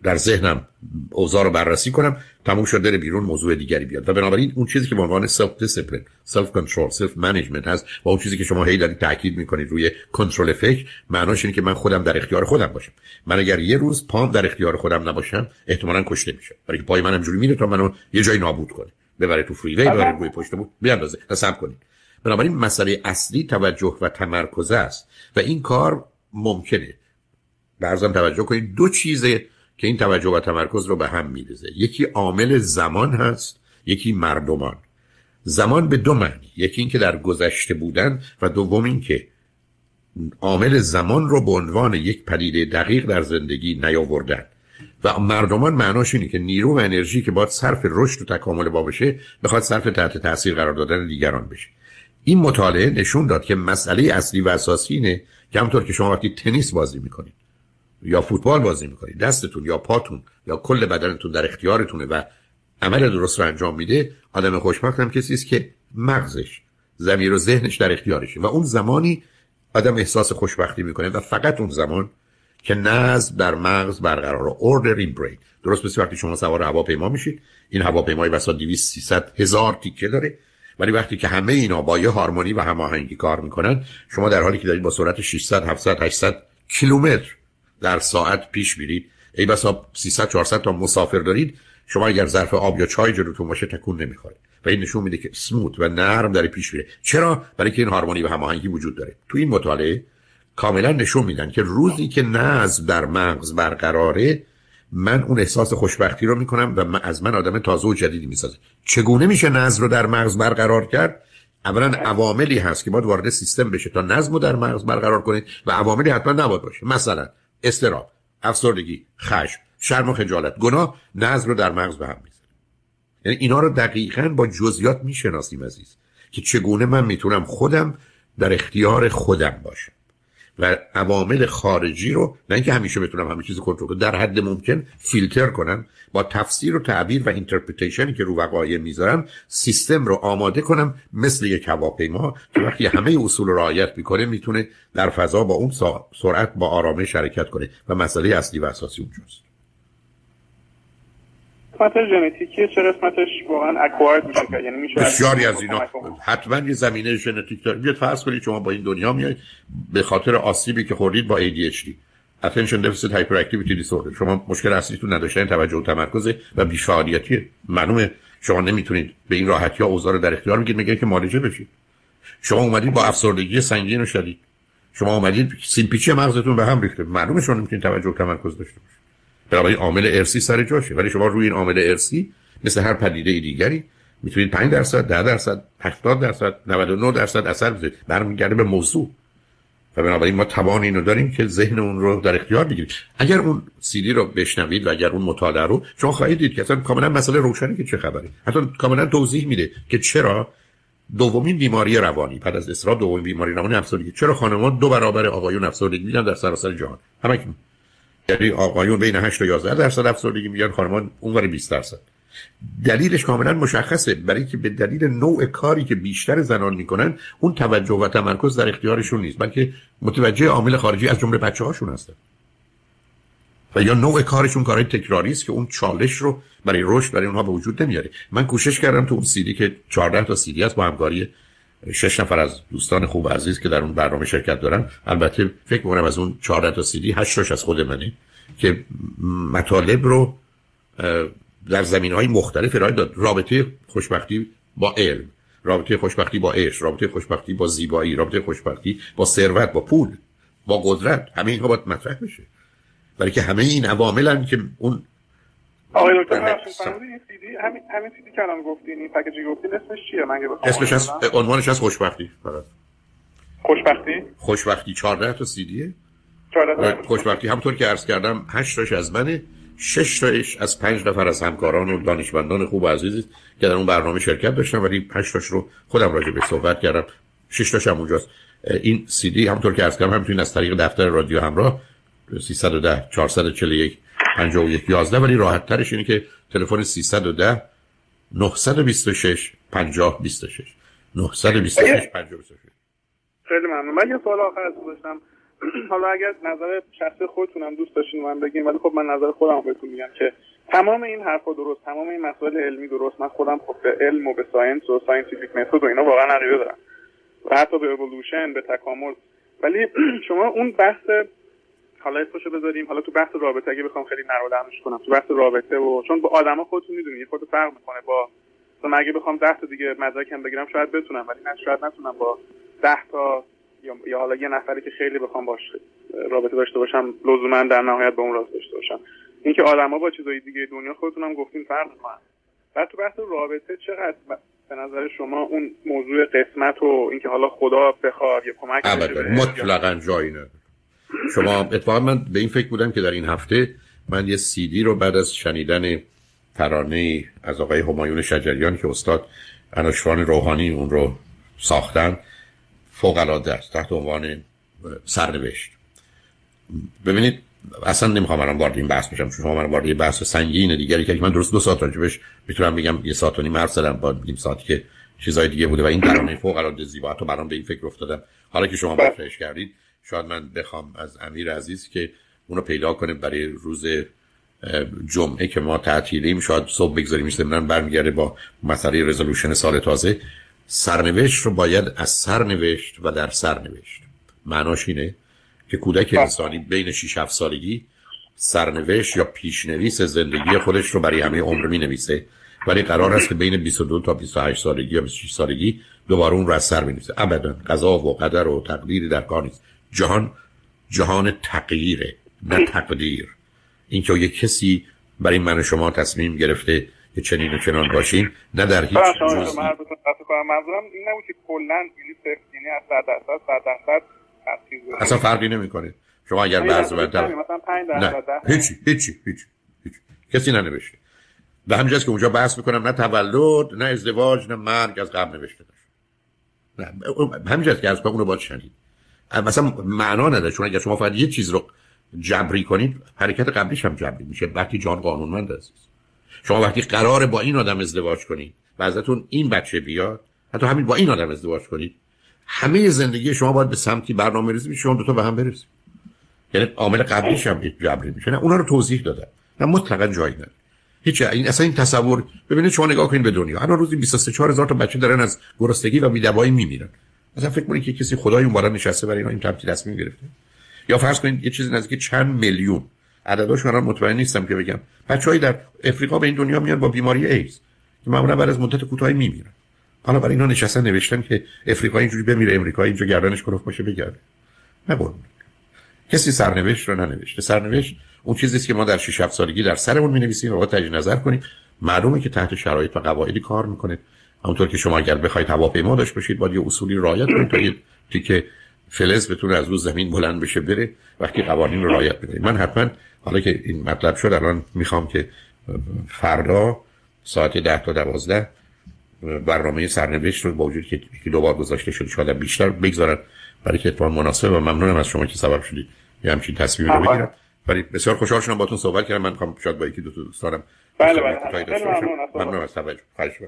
در ذهنم اوضاع رو بررسی کنم، تموم شد در بیرون موضوع دیگری بیاد. و بنابراین اون چیزی که به عنوان self discipline، self control، self management هست و اون چیزی که شما هی دارید تاکید میکنید روی کنترل فکر، معناش اینه که من خودم در اختیار خودم باشم. من اگر یه روز پام در اختیار خودم نباشم احتمالاً کشته میشم، برای اینکه پای من اینجوری میره تا منو یه جایی نابود کنه، ببره تو فریوی، ببره روی پشت بود بیاندازه. حساب کنید. بنابراین مسئله اصلی توجه و تمرکز است و این کار ممکنه. برزم توجه کنید دو چیزه که این توجه و تمرکز رو به هم می‌ریزه. یکی عامل زمان هست، یکی مردمان. زمان به دو معنی، یکی این که در گذشته بودن و دوم این که عامل زمان رو به عنوان یک پدیده دقیق در زندگی نیاوردن. و مردمان معناش اینه که نیرو و انرژی که باید صرف رشد و تکامل با بشه، بخواد صرف تحت تاثیر قرار دادن دیگران بشه. این مطالعه نشون داد که مسئله اصلی و اساسی اینه که همونطور که شما وقتی تنیس بازی می‌کنید یا فوتبال بازی میکنید، دستتون یا پاتون یا کل بدنتون در اختیارتونه و عمل درست رو انجام میده. آدم خوشبخت هم کسی است که مغزش، ضمیر و ذهنش در اختیارشه و اون زمانی آدم احساس خوشبختی میکنه و فقط اون زمان که نظم در مغز برقراره، order in brain. درست مثل وقتی شما سوار هواپیما میشید، این هواپیمای وسط دویست سیصد هزار تیکه داره، ولی وقتی که همه اینا با یه هارمونی و هماهنگی کار میکنن، شما در حالی که دارید با سرعت ششصد هفتصد هشتصد کیلومتر در ساعت پیش میرید، ای بسا سیصد چهارصد تا مسافر دارید، شما اگر ظرف آب یا چای جلوتون باشه تکون نمیخوره و این نشون میده که سموت و نرم داره پیش میره. چرا؟ برای که این هارمونی و هماهنگی وجود داره. تو این مطالعه کاملا نشون میدن که روزی که نظم در مغز برقراره، من اون احساس خوشبختی رو میکنم و من از من آدم تازه و جدیدی میسازه. چگونه میشه نظم رو در مغز برقرار کرد؟ اولا عواملی هست که باید وارد سیستم بشه تا نظم رو در مغز برقرار کنید و عواملی حتما نباید باشه، مثلا استراب، افسردگی، خشم، شرم و خجالت، گناه، نظم رو در مغز به هم میزنه. یعنی اینا رو دقیقاً با جزئیات میشناسیم عزیز، که چگونه من میتونم خودم در اختیار خودم باشم و عوامل خارجی رو، نه اینکه همیشه بتونم همه چیز کنترل کنم، در حد ممکن فیلتر کنم با تفسیر و تعبیر و اینترپریتیشنی که رو وقایع میذارم، سیستم رو آماده کنم مثل یک هواپیما که وقتی همه اصول رو رعایت میکنه میتونه در فضا با اون سرعت با آرامش حرکت کنه و مسئله اصلی و اساسی اونجاست. قسمت ژنتیکی چه قسمتش واقعا اکوارد میشه که یعنی میشه بسیاری از اینا حتما یه زمینه ژنتیک داره. بیاد فرض کنید شما با این دنیا میایید به خاطر آسیبی که خوردید با ای دی اچ دی، Attention Deficit Hyperactivity Disorder، شما مشکل اصلیتون نداشتن توجه و تمرکز و بی‌فعالیتیه. معلومه شما نمیتونید به این راحتی ها اوضاع رو در اختیار بگیرید، میگه که معالجه بشید. شما اومدید با افسردگی سنگین و شدید، شما اومدید سیمپیچی مغزتون به هم ریخته، معلومه شما نمیتونید توجه و تمرکز داشته باشید. برای عامل ارثی سر جاشه، ولی شما روی این عامل ارثی مثل هر پدیده دیگری میتونید پنج درصد، ده درصد، هفتاد درصد، نود و نه درصد اثر بذارید. برمیگرده به موضوع و بنابراین ما توان اینو داریم که ذهن اون رو در اختیار بگیرید. اگر اون سیدی رو بشنوید و اگر اون مطالعه رو، شما خواهید دید که اصلا کاملا مسئله روشنه که چه خبری، حتی کاملا توضیح میده که چرا دومین بیماری روانی بعد از اضطراب، دومین بیماری روانی افسردگی، چرا خانم‌ها دو برابر آقایون افسردگی میگیرن در سراسر جهان. همه یعنی آقایون بین هشت تا یازده درصد افسردگی میگن، خانمان اونور بیست درصد. دلیلش کاملا مشخصه، برای که به دلیل نوع کاری که بیشتر زنان میکنن اون توجه و تمرکز در اختیارشون نیست، بلکه متوجه عامل خارجی از جمله بچه‌هاشون هستن و یا نوع کارشون کارهای تکراری است که اون چالش رو برای رشد برای اونها به وجود نمیاره. من کوشش کردم تو اون سیدی که چهارده تا سیدی است با همکاری شش نفر از دوستان خوب و عزیز که در اون برنامه شرکت دارن، البته فکر می‌کنم از اون چهار تا سی دی هشتش از خود منه که مطالب رو در زمینه‌های مختلف ارائه داد. رابطه خوشبختی با علم، رابطه خوشبختی با عشق، رابطه خوشبختی با زیبایی، رابطه خوشبختی با ثروت، با پول، با قدرت، همه اینها باید مطرح بشه، برای که همه این عواملن که اون آقای دکتر هست. همین همین چیزی که الان گفتین، این پکیجی گفتین، اسمش چیه؟ من اسمش از عنوانش از خوشبختی فقط. خوشبختی؟ خوشبختی چهارده تا سی دیه. چهارده تا خوشبختی همونطور که عرض کردم هشت تاش از منه، شش تاش از پنج نفر از همکاران و دانشمندان خوب و عزیزی که در اون برنامه شرکت داشتم، ولی هشت تاش رو خودم راجع به صحبت کردم، شش تاش هم اونجاست. این سی دی همونطور که عرض کردم همین از طریق دفتر رادیو همراه سیصد و ده چهارصد و چهل و یک پنجاه و یک یازده، ولی راحت ترش اینه که تلفن سیصد و ده نهصد و بیست و شش پنجاه بیست و شش نه صد و بیست و شش پنجاه بیست و شش. خیلی ممنون. من یه سوال آخر از تو داشتم، حالا اگر نظر شخصی خودتونم دوست داشتین من بگین، ولی خب من نظر خودم بهتون میگم که تمام این حرفا درست، تمام این مسائل علمی درست، من خودم خب به علم و به ساینس و ساینتیفیک متد و اینا واقعا علاقه دارم و حتی به اِوولوشن، به تکامل، ولی شما اون بحث حالا اسمشو بذاریم، حالا تو بحث رابطه اگه بخوام خیلی نرم و دمش کنم، تو بحث رابطه و چون با آدما خودتون میدونید یه خورده فرق میکنه با مثلا اگه بخوام ده تا دیگه مدرکم بگیرم شاید بتونم، ولی نه شاید نتونم با ده تا یا, یا حالا یه نفری که خیلی بخوام باش رابطه داشته باشم لزوما در نهایت با اون رابطه داشته باشم. اینکه آدما با چیزای دیگه دنیا خودتونم گفتین فرق میکنه. بعد تو بحث رابطه چقدر به نظر شما اون موضوع قسمت و اینکه حالا خدا بخواد یا کمک بشه مطلقاً جایی نداره. شما اتفاقا من به این فکر بودم که در این هفته من یه سی دی رو بعد از شنیدن ترانه از آقای همایون شجریان که استاد انوشیروان روحانی اون رو ساختن، فوق العاده است، تحت عنوان سرنوشت. ببینید اصلا نمیخوام الان وارد این بحث بشم، چون شما من وارد یه بحث سنگین دیگری که من درست دو ساعت راجبش میتونم بگم، یه ساعت و نیم حرف زدم، بعد نیم ساعتی که چیزای دیگه بوده و این ترانه فوق العاده زیبا، تو برام به این فکر افتادم حالا که شما بحثش کردید، شاید من بخوام از امیر عزیز که اونو پیدا کنه برای روز جمعه که ما تعطیلیم، شاید صبح بگذاریم میشتم برمیگرده با مسئله رزولوشن سال تازه. سرنوشت رو باید از سرنوشت و در سرنوشت، معناش اینه که کودک انسانی بین شش هفت سالگی سرنوشت یا پیشنویس زندگی خودش رو برای همه عمر می نویسه، ولی قرار است که بین بیست و دو تا بیست و هشت سالگی یا بیست و شش سالگی دوباره اون رو از سر می نویسه. ابدا قضا و قدر و تقدیری در کار نیست. جهان جهان تغییره نه تقدیر. اینکه یک کسی برای من و شما تصمیم گرفته که چنین و چنان باشیم نه در هیچ جزئی. منظورم این نبود که کلاً یعنی صفر، یعنی صد درصد صد درصد اصلا فرقی نمی‌کنه. شما اگر بعضی وقتا مثلا پنج درصد هیچ هیچ هیچ کسی ننوشته. به همین جاست که اونجا بحث می‌کنم نه تولد، نه ازدواج، نه مرگ از قبل نوشته باشه. نه همین جاست که از اون رو باید شنید. مثلا معنا نداره، چون اگر شما فقط یه چیز رو جبری کنید حرکت قبلیش هم جبری میشه. وقتی جان قانونمند است، شما وقتی قراره با این آدم ازدواج کنید و ازتون این بچه بیاد، حتی همین با این آدم ازدواج کنید، همه زندگی شما باید به سمتی برنامه‌ریزی بشه، شما دو تا به هم برسید. یعنی عامل قبلیش هم جبری میشه. نه اونا رو توضیح دادم، نه مطلقاً جایی نداره هیچ. این اصلا این تصور، ببینید شما نگاه کنید به دنیا، هر روز بیست و سه هزار تا بچه دارن از گرسنگی و بی‌دوایی میمیرن. مثلا فکر کنید که کسی خدای اون بالا نشسته برای اینا این تمثیل رسمی گرفته، یا فرض کنید یه چیزی نزدیک چند میلیون، عدداشون الان مطمئن نیستم که بگم، بچه‌ای در افریقا به این دنیا میان با بیماری ایدز که معمولا بعد از مدت کوتاهی میمیرن. حالا برای اینا نشستن نوشتن که افریقا اینجوری بمیره، امریکا اینجا گردنش کلفت باشه بگرده. نبرد کسی سرنوشت رو ننوشته. سرنوشت اون چیزیه که ما در شش هفت سالگی در سرمون می‌نویسیم و با تجدید نظر کنیم. معلومه که تحت شرایط و قواعدی کار می‌کنه. همونطور که شما اگر بخواید هواپیما داشت باشید باید یه اصولی رعایت کنید تا یه تیکه فلز بتونه از روز زمین بلند بشه بره، وقتی قوانین رو رعایت بدید. من حتما حالا که این مطلب شد، الان میخوام که فردا ساعت ده تا دوازده برنامه سرنوشت رو با وجود که دو بار گذاشته شد شاید بیشتر بگذارن، برای که اتفاق مناسب و ممنونم از شما که سبب شدید یه همچین تصمیمی رو بگیرم. ولی بسیار خوشحال شدم باهاتون صحبت کردم. من میخوام شاید با یکی دو تا دوستانم بله بله ممنون از شما.